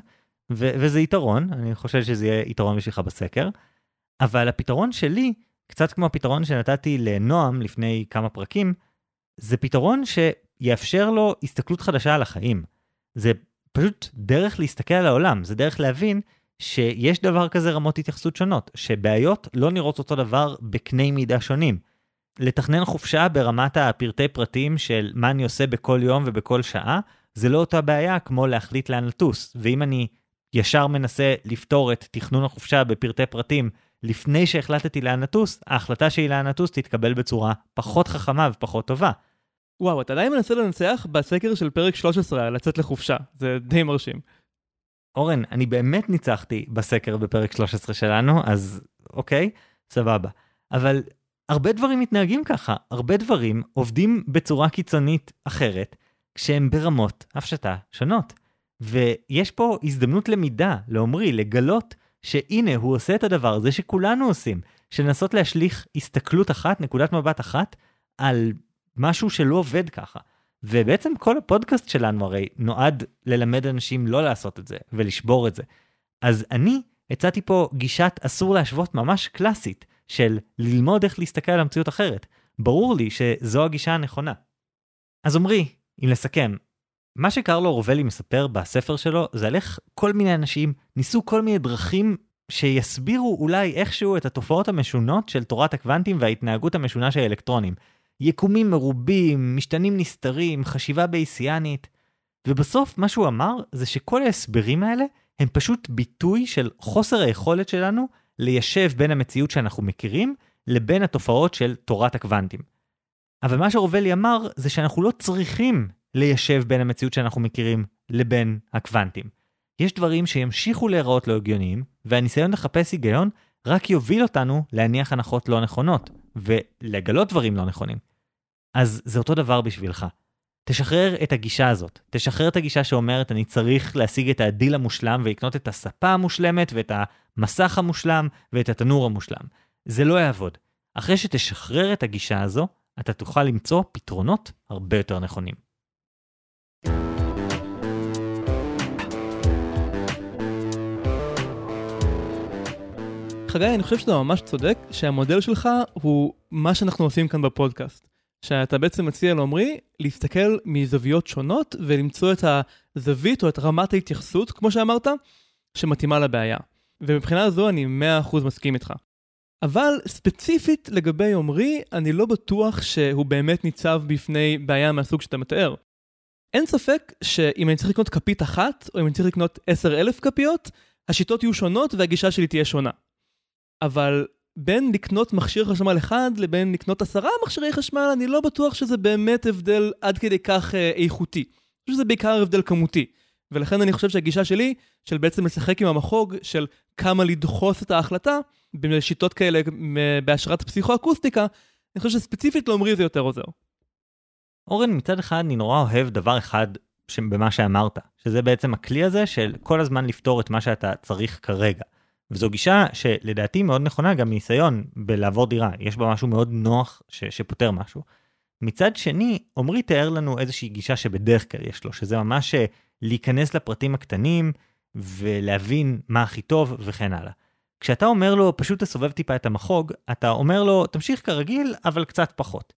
וזה יתרון, אני חושב שזה יהיה יתרון בשבילך בסקר, אבל הפתרון שלי, קצת כמו הפתרון שנתתי לנועם לפני כמה פרקים, זה פתרון שיאפשר לו הסתכלות חדשה על החיים. זה פשוט דרך להסתכל על העולם, זה דרך להבין שיש דבר כזה רמות התייחסות שונות, שבעיות לא נראות אותו דבר בקני מידה שונים. לתכנן חופשה ברמת הפרטי פרטים של מה אני עושה בכל יום ובכל שעה, זה לא אותה בעיה כמו להחליט לאן לטוס, ואם אני ישר מנסה לפתור את תכנון החופשה בפרטי פרטים לפני שהחלטתי לאן לטוס, ההחלטה שהיא לאן לטוס תתקבל בצורה פחות חכמה ופחות טובה. וואו, אתה עדיין מנסה לנצח בסקר של פרק 13, לצאת לחופשה. זה די מרשים. אורן, אני באמת ניצחתי בסקר בפרק 13 שלנו, אז אוקיי, סבבה. אבל הרבה דברים מתנהגים ככה. הרבה דברים עובדים בצורה קיצונית אחרת, כשהם ברמות הפשטה שונות. ויש פה הזדמנות למידה, לעומרי, לגלות שהנה הוא עושה את הדבר הזה שכולנו עושים, שנסות להשליך הסתכלות אחת, נקודת מבט אחת, על משהו שלא עובד ככה. ובעצם כל הפודקאסט שלנו הרי נועד ללמד אנשים לא לעשות את זה, ולשבור את זה. אז אני הצעתי פה גישת אסור להשוות ממש קלאסית, של ללמוד איך להסתכל על המציאות אחרת. ברור לי שזו הגישה הנכונה. אז עומרי, אם לסכם, מה שקרלו רובלי מספר בספר שלו, זה על איך כל מיני אנשים ניסו כל מיני דרכים שיסבירו אולי איכשהו את התופעות המשונות של תורת הקוונטים וההתנהגות המשונה של האלקטרונים. יקומים מרובים, משתנים נסתרים, חשיבה בייסיאנית. ובסוף מה שהוא אמר זה שכל ההסברים האלה הם פשוט ביטוי של חוסר היכולת שלנו ליישב בין המציאות שאנחנו מכירים לבין התופעות של תורת הקוונטים. אבל מה שרובלי אמר זה שאנחנו לא צריכים ליישב בין המציאות שאנחנו מכירים לבין הקוונטים. יש דברים שימשיכו להיראות לא הגיוניים, והניסיון לחפש היגיון רק יוביל אותנו להניח הנחות לא נכונות, ולגלות דברים לא נכונים. אז זה אותו דבר בשבילך. תשחרר את הגישה הזאת. תשחרר את הגישה שאומרת, אני צריך להשיג את הדיל המושלם, ולקנות את הספה המושלמת, ואת המסך המושלם, ואת התנור המושלם. זה לא יעבוד. אחרי שתשחרר את הגישה הזו, אתה תוכל למצוא פתרונות הרבה יותר נכונים. חגי, אני חושב שאתה ממש צודק, שהמודל שלך הוא מה שאנחנו עושים כאן בפודקאסט. שאתה בעצם מציע לעומרי להסתכל מזוויות שונות ולמצוא את הזווית או את רמת ההתייחסות, כמו שאמרת, שמתאימה לבעיה. ומבחינה זו אני 100% מסכים איתך. אבל ספציפית לגבי עומרי, אני לא בטוח שהוא באמת ניצב בפני בעיה מהסוג שאתה מתאר. אין ספק שאם אני צריך לקנות כפית אחת, או אם אני צריך לקנות 10,000 כפיות, השיטות יהיו שונות והגישה שלי תהיה שונה. אבל בין לקנות מכשיר חשמל אחד לבין לקנות 10 מכשירי חשמל, אני לא בטוח שזה באמת הבדל עד כדי כך איכותי. אני חושב שזה בעיקר הבדל כמותי. ולכן אני חושב שהגישה שלי, של בעצם לשחק עם המחוג, של כמה לדחוס את ההחלטה, בשיטות כאלה בהשראת פסיכואקוסטיקה, אני חושב שספציפית לעומרי זה יותר עוזר. אורן, מצד אחד אני נורא אוהב דבר אחד במה שאמרת, שזה בעצם הכלי הזה של כל הזמן לפתור את מה שאתה צריך כרגע. וזו גישה שלדעתי מאוד נכונה גם מניסיון בלעבור דירה. יש בה משהו מאוד נוח שפותר משהו. מצד שני, עומרי תאר לנו איזושהי גישה שבדרך כלל יש לו, שזה ממש להיכנס לפרטים הקטנים ולהבין מה הכי טוב וכן הלאה. כשאתה אומר לו פשוט תסובב טיפה את המחוג, אתה אומר לו תמשיך כרגיל אבל קצת פחות.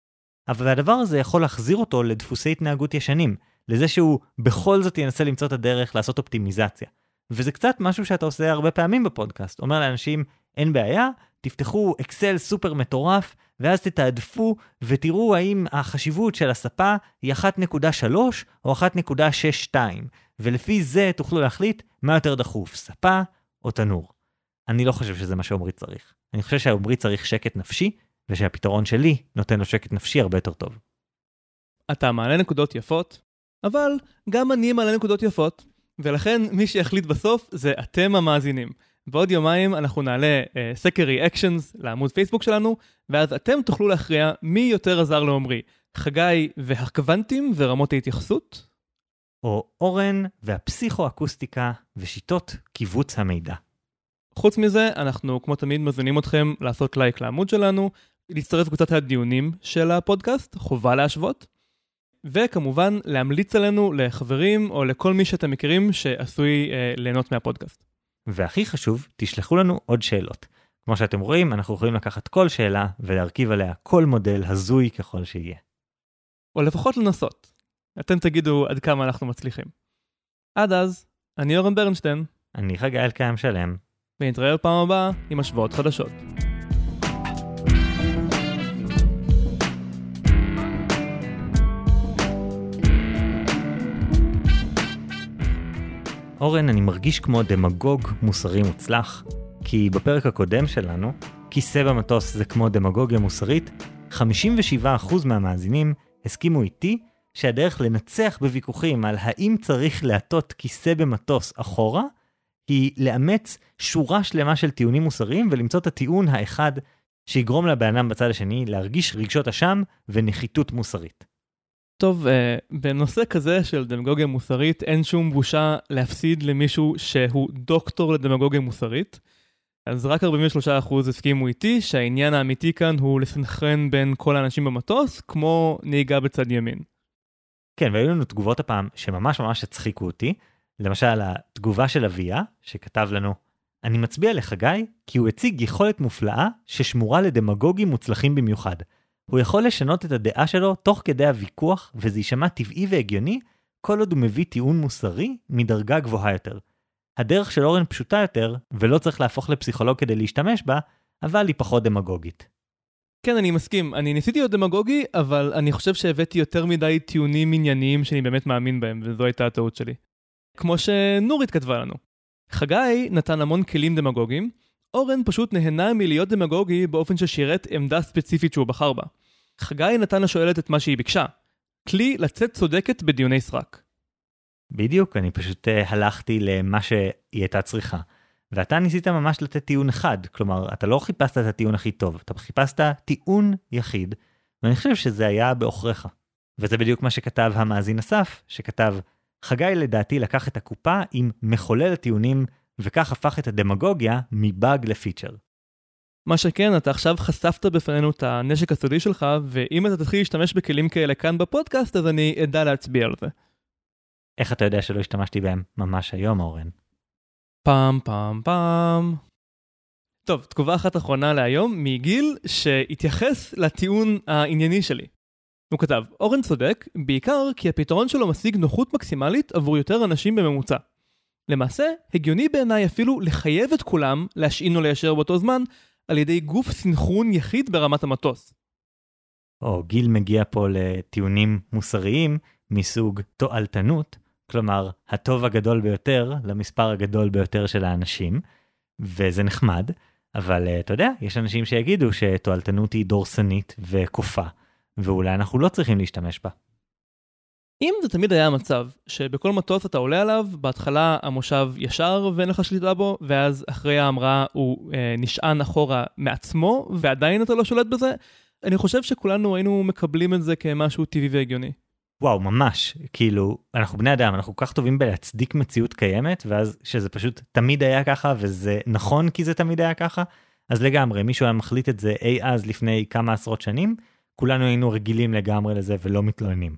אבל הדבר הזה יכול להחזיר אותו לדפוסי התנהגות ישנים, לזה שהוא בכל זאת ינסה למצוא את הדרך לעשות אופטימיזציה. וזה קצת משהו שאתה עושה הרבה פעמים בפודקאסט. אומר לאנשים, אין בעיה, תפתחו אקסל סופר מטורף, ואז תתעדפו ותראו האם החשיבות של הספה היא 1.3 או 1.62, ולפי זה תוכלו להחליט מה יותר דחוף, ספה או תנור. אני לא חושב שזה מה שעומרי צריך. אני חושב שעומרי צריך שקט נפשי, ושהפתרון שלי נותן לו שקט נפשי הרבה יותר טוב. אתה מעלה נקודות יפות, אבל גם אני מעלה נקודות יפות, ולכן מי שיחליט בסוף זה אתם המאזינים. בעוד יומיים אנחנו נעלה סקר ריאקשנס לעמוד פייסבוק שלנו, ואז אתם תוכלו להכריע מי יותר עזר לעומרי, חגי והקוונטים ורמות ההתייחסות, או אורן והפסיכואקוסטיקה ושיטות קיבוץ המידע. חוץ מזה, אנחנו כמו תמיד מזמינים אתכם לעשות לייק לעמוד שלנו, להצטרף קבוצת הדיונים של הפודקאסט, חובה להשוות, וכמובן להמליץ עלינו לחברים או לכל מי שאתם מכירים שעשוי ליהנות מהפודקאסט. והכי חשוב, תשלחו לנו עוד שאלות. כמו שאתם רואים, אנחנו יכולים לקחת כל שאלה ולהרכיב עליה כל מודל הזוי ככל שיהיה. או לפחות לנסות. אתם תגידו עד כמה אנחנו מצליחים. עד אז, אני אורן ברנשטיין. אני חגי אלקיים שלם. ונתראה פעם הבאה עם השוואות חדשות. אורן, אני מרגיש כמו דמגוג מוסרי מוצלח, כי בפרק הקודם שלנו, כיסא במטוס זה כמו דמגוגיה מוסרית, 57% מהמאזינים הסכימו איתי שהדרך לנצח בוויכוחים על האם צריך להטות כיסא במטוס אחורה, היא לאמץ שורה שלמה של טיעונים מוסריים ולמצוא את הטיעון האחד שיגרום לבענם בצד השני להרגיש רגשות אשם ונחיתות מוסרית. טוב, בנושא כזה של דמגוגיה מוסרית, אין שום בושה להפסיד למישהו שהוא דוקטור לדמגוגיה מוסרית. אז רק 43% הסכימו איתי שהעניין האמיתי כאן הוא לסנכרן בין כל האנשים במטוס, כמו נהיגה בצד ימין. כן, והיו לנו תגובות הפעם שממש ממש הצחיקו אותי. למשל, התגובה של אביה, שכתב לנו, אני מצביע לחגי כי הוא הציג יכולת מופלאה ששמורה לדמגוגים מוצלחים במיוחד. הוא יכול לשנות את הדעה שלו תוך כדי הוויכוח, וזה יישמע טבעי והגיוני, כל עוד הוא מביא טיעון מוסרי מדרגה גבוהה יותר. הדרך של אורן פשוטה יותר, ולא צריך להפוך לפסיכולוג כדי להשתמש בה, אבל היא פחות דמגוגית. כן, אני מסכים. אני ניסיתי להיות דמגוגי, אבל אני חושב שהבאתי יותר מדי טיעונים ענייניים שאני באמת מאמין בהם, וזו הייתה הטעות שלי. כמו שנורית כתבה לנו. חגי נתן המון כלים דמגוגיים, אורן פשוט נהנה מלהיות דמגוגי באופן ששירת עמדה ספציפית שהוא בחר בה. חגי נתן לשואלת את מה שהיא ביקשה, כלי לצאת צודקת בדיוני סרק. בדיוק, אני פשוט הלכתי למה שהיא הייתה צריכה, ואתה ניסית ממש לתת טיעון אחד, כלומר, אתה לא חיפשת את הטיעון הכי טוב, אתה חיפשת טיעון יחיד, ואני חושב שזה היה באוכריך. וזה בדיוק מה שכתב המאזין אסף, שכתב, חגי לדעתי לקח את הקופה עם מחולל הטיעונים וכך הפך את הדמגוגיה מבאג לפיצ'ר. מה שכן, אתה עכשיו חשפת בפנינו את הנשק הסודי שלך, ואם אתה תתחיל להשתמש בכלים כאלה כאן בפודקאסט, אז אני אדע להצביע על זה. איך אתה יודע שלא השתמשתי בהם ממש היום, אורן? פעם, פעם, פעם. טוב, תגובה אחת אחרונה להיום, מגיל שהתייחס לטיעון הענייני שלי. הוא כתב, אורן צודק, בעיקר כי הפתרון שלו משיג נוחות מקסימלית עבור יותר אנשים בממוצע. למעשה, הגיוני בעיניי אפילו לחייב את כולם להשעין או ליישר באותו זמן על ידי גוף סינכרון יחיד ברמת המטוס. או, גיל מגיע פה לטיעונים מוסריים מסוג תועלתנות, כלומר, הטוב הגדול ביותר למספר הגדול ביותר של האנשים, וזה נחמד, אבל אתה יודע, יש אנשים שיגידו שתועלתנות היא דורסנית וכופה, ואולי אנחנו לא צריכים להשתמש בה. אם זה תמיד היה המצב, שבכל מטוס אתה עולה עליו, בהתחלה המושב ישר ואין לך שליטה בו, ואז אחרי האמרה הוא נשען אחורה מעצמו, ועדיין אתה לא שולט בזה, אני חושב שכולנו היינו מקבלים את זה כמשהו טבעי והגיוני. וואו, ממש. כאילו, אנחנו בני אדם, אנחנו כך טובים בלהצדיק מציאות קיימת, ואז שזה פשוט תמיד היה ככה, וזה נכון כי זה תמיד היה ככה, אז לגמרי, מישהו היה מחליט את זה אי אז לפני כמה עשרות שנים, כולנו היינו רגילים לגמרי לזה ולא מתלוננים.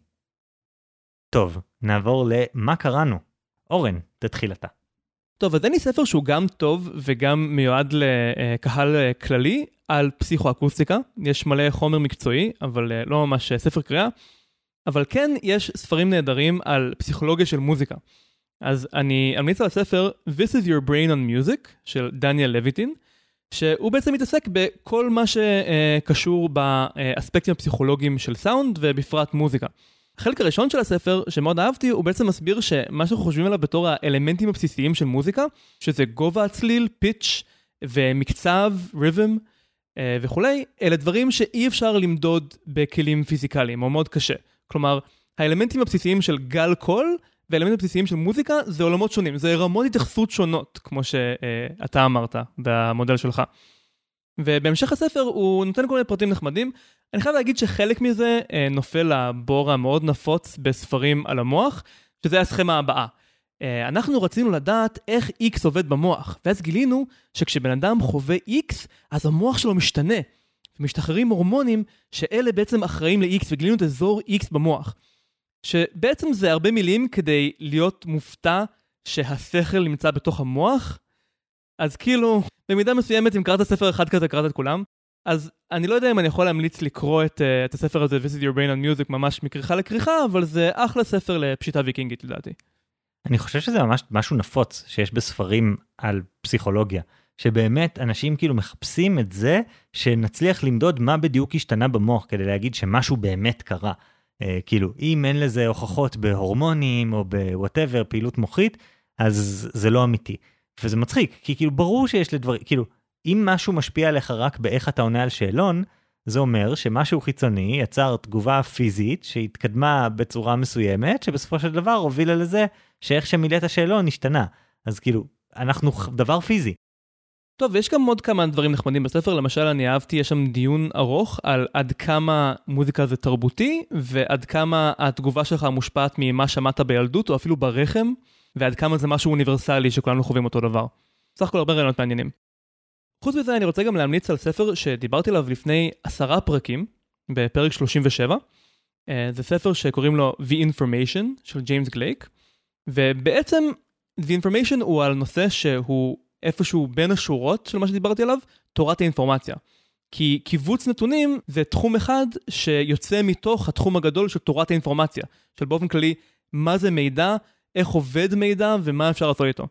טוב, נעבור למה קראנו. אורן, תתחיל אתה. טוב, אז אין לי ספר שהוא גם טוב וגם מיועד לקהל כללי על פסיכואקוסטיקה. יש מלא חומר מקצועי, אבל לא ממש ספר קריאה. אבל כן, יש ספרים נהדרים על פסיכולוגיה של מוזיקה. אז אני אמליץ על הספר This is Your Brain on Music של דניאל לויטין, שהוא בעצם מתעסק בכל מה שקשור באספקטים הפסיכולוגיים של סאונד ובפרט מוזיקה. החלק הראשון של הספר, שמאוד אהבתי, הוא בעצם מסביר שמה שאנחנו חושבים עליו בתור האלמנטים הבסיסיים של מוזיקה, שזה גובה הצליל, פיץ' ומקצב, ריתם וכולי, אלה דברים שאי אפשר למדוד בכלים פיזיקליים, או מאוד קשה. כלומר, האלמנטים הבסיסיים של גל קול, והאלמנטים הבסיסיים של מוזיקה, זה עולמות שונים, זה רמות התייחסות שונות, כמו שאתה אמרת במודל שלך. ובהמשך הספר הוא נותן כל מיני פרטים נחמדים. אני חייב להגיד שחלק מזה נופל לבור המאוד נפוץ בספרים על המוח, שזה הסכמה הבאה. אנחנו רצינו לדעת איך X עובד במוח, ואז גילינו שכשבן אדם חווה X, אז המוח שלו משתנה, ומשתחררים הורמונים שאלה בעצם אחראים ל-X, וגילינו את אזור X במוח. שבעצם זה הרבה מילים כדי להיות מופתע שהשכל נמצא בתוך המוח, אז כאילו, במידה מסוימת, אם קראת ספר אחד כזה, קראת את כולם, אז אני לא יודע אם אני יכול להמליץ לקרוא את הספר הזה, This is Your Brain on Music, ממש מקריחה לקריחה, אבל זה אחלה ספר לפשיטה ויקינגית, לדעתי. אני חושב שזה ממש משהו נפוץ, שיש בספרים על פסיכולוגיה, שבאמת אנשים כאילו מחפשים את זה, שנצליח למדוד מה בדיוק השתנה במוח, כדי להגיד שמשהו באמת קרה. כאילו, אם אין לזה הוכחות בהורמונים, או ב-whatever, פעילות מוחית, אז זה לא אמיתי. וזה מצחיק, כי כאילו ברור שיש לדברים, כאילו, אם משהו משפיע עליך רק באיך אתה עונה על שאלון, זה אומר שמשהו חיצוני יצר תגובה פיזית שהתקדמה בצורה מסוימת, שבסופו של דבר הובילה לזה שאיך שמילאת השאלון השתנה. אז כאילו, אנחנו דבר פיזי. טוב, יש גם עוד כמה דברים נחמדים בספר, למשל אני אהבתי, יש שם דיון ארוך על עד כמה מוזיקה זה תרבותי, ועד כמה התגובה שלך מושפעת ממה שמעת בילדות, או אפילו ברחם, ועד כמה זה משהו אוניברסלי שכולנו חווים אותו דבר. סך הכל הרבה רעיונות מעניינים. חוץ מזה אני רוצה גם להמליץ על ספר שדיברתי עליו לפני 10 פרקים, בפרק 37. זה ספר שקוראים לו The Information של ג'יימס גלייק, ובעצם The Information הוא על נושא שהוא איפשהו בין השורות של מה שדיברתי עליו, תורת האינפורמציה. כי קיבוץ נתונים זה תחום אחד שיוצא מתוך התחום הגדול של תורת האינפורמציה, של באופן כללי מה זה מידע, איך עובד מידע ומה אפשר לעשות איתו.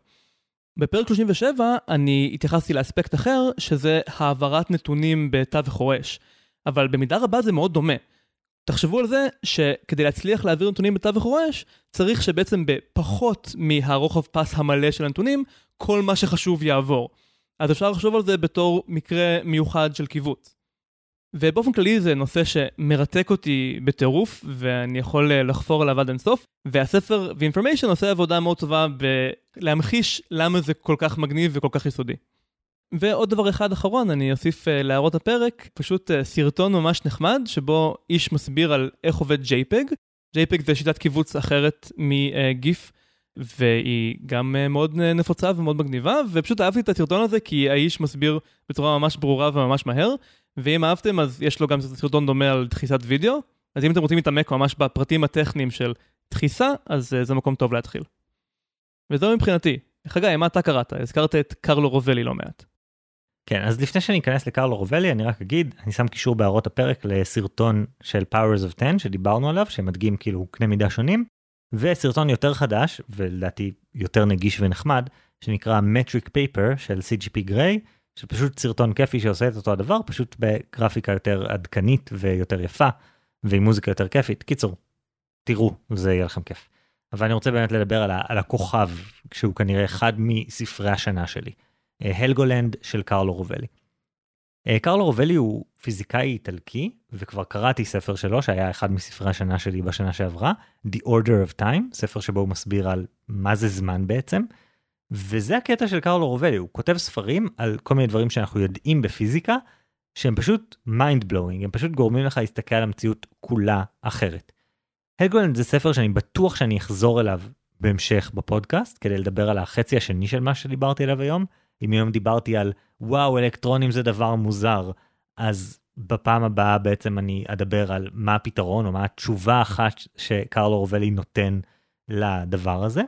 בפרק 37 אני התייחסתי לאספקט אחר, שזה העברת נתונים בתווך חורש. אבל במידה רבה זה מאוד דומה. תחשבו על זה שכדי להצליח להעביר נתונים בתווך חורש, צריך שבעצם בפחות מהרוחב פס המלא של הנתונים, כל מה שחשוב יעבור. אז אפשר לחשוב על זה בתור מקרה מיוחד של קיבוץ. ובאופן כללי זה נושא שמרתק אותי בטירוף, ואני יכול לחפור עליו עד אינסוף, והספר The Information עושה עבודה מאוד טובה להמחיש למה זה כל כך מגניב וכל כך יסודי. ועוד דבר אחד אחרון, אני אוסיף להראות הפרק, פשוט סרטון ממש נחמד, שבו איש מסביר על איך עובד JPEG. JPEG זה שיטת קיבוץ אחרת מ-GIF, והיא גם מאוד נפוצה ומאוד מגניבה, ופשוט אהבתי את הסרטון הזה, כי האיש מסביר בצורה ממש ברורה וממש מהר, ואם אהבתם, אז יש לו גם סרטון דומה על דחיסת וידאו, אז אם אתם רוצים להתעמק ממש בפרטים הטכניים של דחיסה, אז זה מקום טוב להתחיל. וזהו מבחינתי. חגי, מה אתה קראת? הזכרת את קרלו רובלי לא מעט. כן, אז לפני שאני אכנס לקרלו רובלי, אני רק אגיד, אני שם קישור בהערות הפרק לסרטון של Powers of Ten, שדיברנו עליו, שמדגים כאילו קנה מידה שונים, וסרטון יותר חדש, ולדעתי יותר נגיש ונחמד, שנקרא Metric Paper של CGP Grey, שפשוט סרטון כיפי שעושה את אותו הדבר, פשוט בגרפיקה יותר עדכנית ויותר יפה, ועם מוזיקה יותר כיפית. קיצור, תראו, זה יהיה לכם כיף. אבל אני רוצה באמת לדבר על הכוכב, שהוא כנראה אחד מספרי השנה שלי. הלגולנד של קרלו רובלי. קרלו רובלי הוא פיזיקאי איטלקי, וכבר קראתי ספר שלו, שהיה אחד מספרי השנה שלי בשנה שעברה, The Order of Time, ספר שבו הוא מסביר על מה זה זמן בעצם, וזה הקטע של קרלו רובלי, הוא כותב ספרים על כל מיני דברים שאנחנו יודעים בפיזיקה, שהם פשוט mind blowing, הם פשוט גורמים לך להסתכל על המציאות כולה אחרת. הלגולנד זה ספר שאני בטוח שאני אחזור אליו בהמשך בפודקאסט, כדי לדבר על החצי השני של מה שדיברתי עליו היום, אם היום דיברתי על וואו, אלקטרונים זה דבר מוזר, אז בפעם הבאה בעצם אני אדבר על מה הפתרון, או מה התשובה אחת שקרלו רובלי נותן לדבר הזה,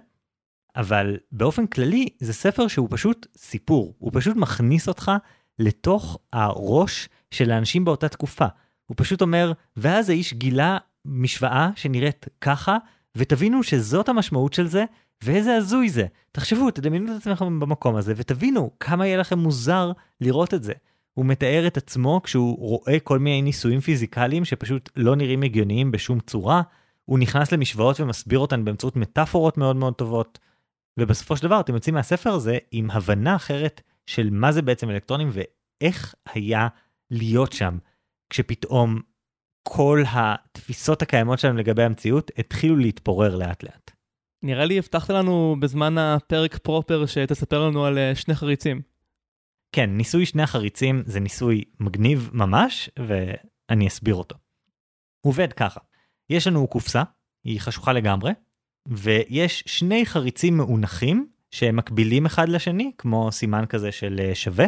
אבל באופן כללי זה ספר שהוא פשוט סיפור, הוא פשוט מכניס אותך לתוך הראש של האנשים באותה תקופה, הוא פשוט אומר, ואז האיש גילה משוואה שנראית ככה, ותבינו שזאת המשמעות של זה, ואיזה הזוי זה. תחשבו, תדמיינו את עצמכם במקום הזה, ותבינו כמה יהיה לכם מוזר לראות את זה. הוא מתאר את עצמו כשהוא רואה כל מיני ניסויים פיזיקליים שפשוט לא נראים הגיוניים בשום צורה. הוא נכנס למשוואות ומסביר אותן באמצעות מטאפורות מאוד מאוד טובות. ובסופו של דבר, אתם יוצאים מהספר הזה עם הבנה אחרת של מה זה בעצם אלקטרונים ואיך היה להיות שם, כשפתאום כל התפיסות הקיימות שלנו לגבי המציאות התחילו להתפורר לאט לאט. נראה לי הבטחת לנו בזמן הפרק פרופר שתספר לנו על שני חריצים. כן, ניסוי שני החריצים זה ניסוי מגניב ממש, ואני אסביר אותו. הוא עובד ככה. יש לנו קופסה, היא חשוכה לגמרי, ויש שני חריצים מאונחים שמקבילים אחד לשני, כמו סימן כזה של שווה,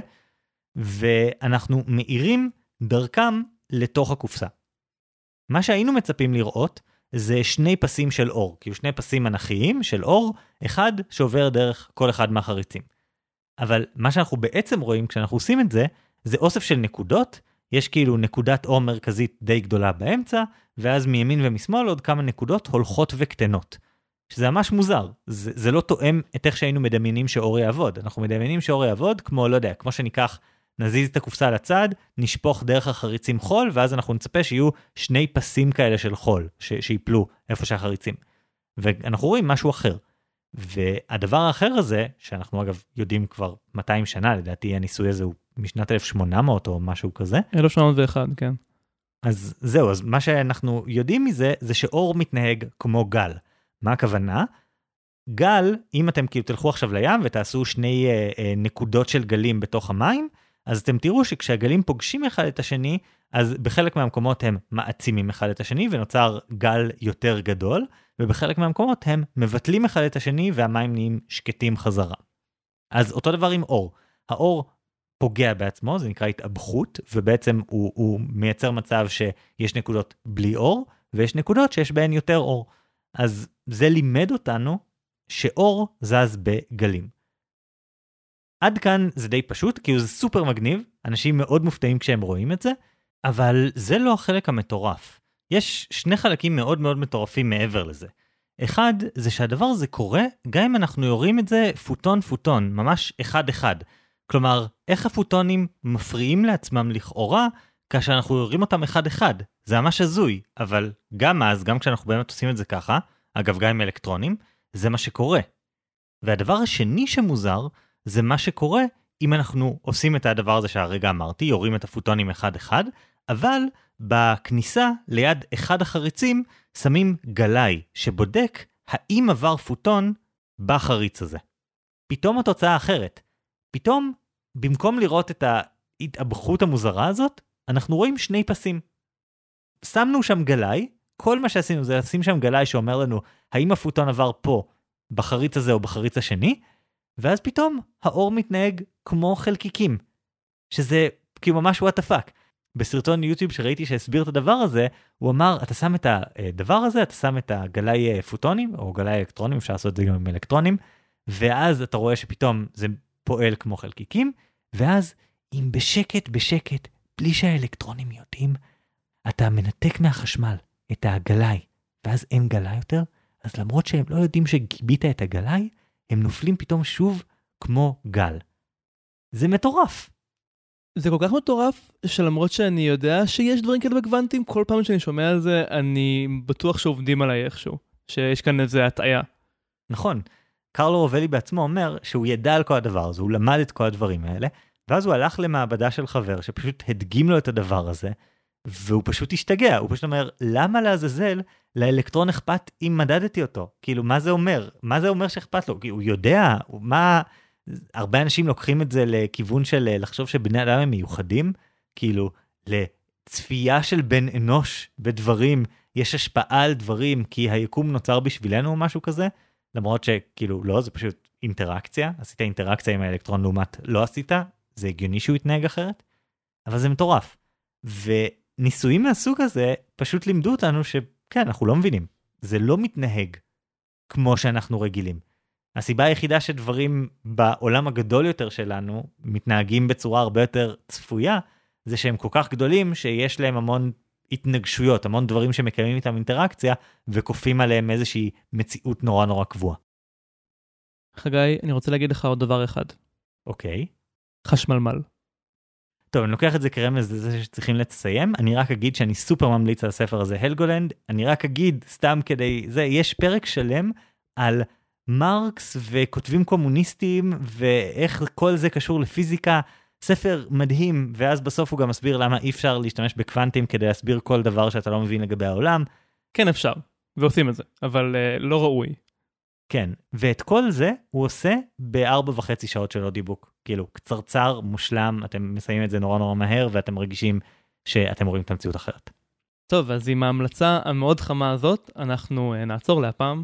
ואנחנו מאירים דרכם לתוך הקופסה. מה שהיינו מצפים לראות זה שני פסים של אור, כאילו שני פסים אנכיים של אור, אחד שעובר דרך כל אחד מהחריצים. אבל מה שאנחנו בעצם רואים כשאנחנו עושים את זה, זה אוסף של נקודות, יש כאילו נקודת אור מרכזית די גדולה באמצע, ואז מימין ומשמאל עוד כמה נקודות הולכות וקטנות. שזה ממש מוזר, זה לא תואם את איך שהיינו מדמיינים שאור יעבוד. אנחנו מדמיינים שאור יעבוד כמו, לא יודע, כמו שניקח, נזיז את הקופסה לצד, נשפוך דרך החריצים חול, ואז אנחנו נצפה שיהיו שני פסים כאלה של חול, שיפלו איפה שהחריצים. ואנחנו רואים משהו אחר. והדבר האחר הזה, שאנחנו אגב יודעים כבר 200 שנה, לדעתי הניסוי הזה הוא משנת 1800 או משהו כזה. 1801, כן. אז זהו, אז מה שאנחנו יודעים מזה, זה שאור מתנהג כמו גל. מה הכוונה? גל, אם אתם כאילו תלכו עכשיו לים ותעשו שני נקודות של גלים בתוך המים, אז אתם תראו שכשהגלים פוגשים אחד את השני, אז בחלק מהמקומות הם מעצימים אחד את השני, ונוצר גל יותר גדול, ובחלק מהמקומות הם מבטלים אחד את השני, והמים נהיים שקטים חזרה. אז אותו דבר עם אור. האור פוגע בעצמו, זה נקרא התאבכות, ובעצם הוא מייצר מצב שיש נקודות בלי אור, ויש נקודות שיש בהן יותר אור. אז זה לימד אותנו שאור זז בגלים. עד כאן זה די פשוט, כי זה סופר מגניב, אנשים מאוד מופתעים כשהם רואים את זה, אבל זה לא החלק המטורף. יש שני חלקים מאוד מאוד מטורפים מעבר לזה. אחד, זה שהדבר הזה קורה, גם אם אנחנו יורים את זה פוטון-פוטון, ממש אחד-אחד. כלומר, איך הפוטונים מפריעים לעצמם לכאורה, כאשר אנחנו יורים אותם אחד-אחד. זה ממש הזוי, אבל גם אז, גם כשאנחנו באמת עושים את זה ככה, אגב גם עם אלקטרונים, זה מה שקורה. והדבר השני שמוזר, זה מה שקורה אם אנחנו עושים את הדבר הזה שהרגע אמרתי, יורים את הפוטונים אחד-אחד, אבל בכניסה ליד אחד החריצים שמים גלאי שבודק האם עבר פוטון בחריץ הזה. פתאום התוצאה אחרת. פתאום, במקום לראות את ההתאבכות המוזרה הזאת, אנחנו רואים שני פסים. שמנו שם גלאי, כל מה שעשינו זה לשים שם גלאי שאומר לנו האם הפוטון עבר פה בחריץ הזה או בחריץ השני, ואז פתאום האור מתנהג כמו חלקיקים, שזה כאילו ממש what the fuck. בסרטון יוטיוב שראיתי שהסביר את הדבר הזה, הוא אמר, אתה שם את הדבר הזה, אתה שם את הגלאי פוטונים, או גלאי אלקטרונים, אפשר לעשות את זה גם עם אלקטרונים, ואז אתה רואה שפתאום זה פועל כמו חלקיקים, ואז אם בשקט בשקט, בלי שהאלקטרונים יודעים, אתה מנתק מהחשמל את הגלאי, ואז אין גלאי יותר, אז למרות שהם לא יודעים שגיבית את הגלאי, הם נופלים פתאום שוב כמו גל. זה מטורף. זה כל כך מטורף, שלמרות שאני יודע שיש דברים כאלה בקוונטים, כל פעם שאני שומע על זה, אני בטוח שעובדים עליי איכשהו, שיש כאן איזו הטעיה. נכון. קרלו רובלי בעצמו אומר שהוא ידע על כל הדבר הזה, הוא למד את כל הדברים האלה, ואז הוא הלך למעבדה של חבר, שפשוט הדגים לו את הדבר הזה, והוא פשוט השתגע, הוא פשוט אומר, למה לעזאזל לאלקטרון אכפת אם מדדתי אותו? כאילו, מה זה אומר? מה זה אומר שאכפת לו? כי הוא יודע, מה... הרבה אנשים לוקחים את זה לכיוון של לחשוב שבני אדם הם מיוחדים, כאילו, לצפייה של בן אנוש בדברים, יש השפעה על דברים, כי היקום נוצר בשבילנו או משהו כזה, למרות שכאילו, לא, זה פשוט אינטראקציה, עשית אינטראקציה עם האלקטרון לעומת לא עשית, זה הגיוני שהוא יתנהג אחרת, אבל זה מטורף. וניסויים מהסוג הזה פשוט לימדו אותנו שכן, אנחנו לא מבינים, זה לא מתנהג כמו שאנחנו רגילים. הסיבה היחידה שדברים בעולם הגדול יותר שלנו מתנהגים בצורה הרבה יותר צפויה, זה שהם כל כך גדולים שיש להם המון התנגשויות, המון דברים שמקיימים איתם אינטראקציה, וכופים עליהם איזושהי מציאות נורא נורא קבועה. חגי, אני רוצה להגיד לך עוד דבר אחד. אוקיי. חשמלמל. טוב, אני לוקח את זה כרמז לזה שצריכים לסיים, אני רק אגיד שאני סופר ממליץ על הספר הזה, הלגולנד, אני רק אגיד, סתם כדי זה, יש פרק שלם על מרקס וכותבים קומוניסטיים, ואיך כל זה קשור לפיזיקה, ספר מדהים, ואז בסוף הוא גם מסביר למה אי אפשר להשתמש בקוונטים, כדי להסביר כל דבר שאתה לא מבין לגבי העולם. כן אפשר, ועושים את זה, אבל לא ראוי. כן, ואת כל זה הוא עושה ב4.5 שעות של אודיובוק. כאילו, קצרצר, מושלם, אתם מסיים את זה נורא נורא מהר, ואתם רגישים שאתם רואים את המציאות אחרת. טוב, אז עם ההמלצה המאוד חמה הזאת, אנחנו נעצור להפעם.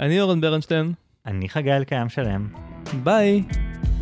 אני אורן ברנשטיין. אני חגי קיים שלם. ביי!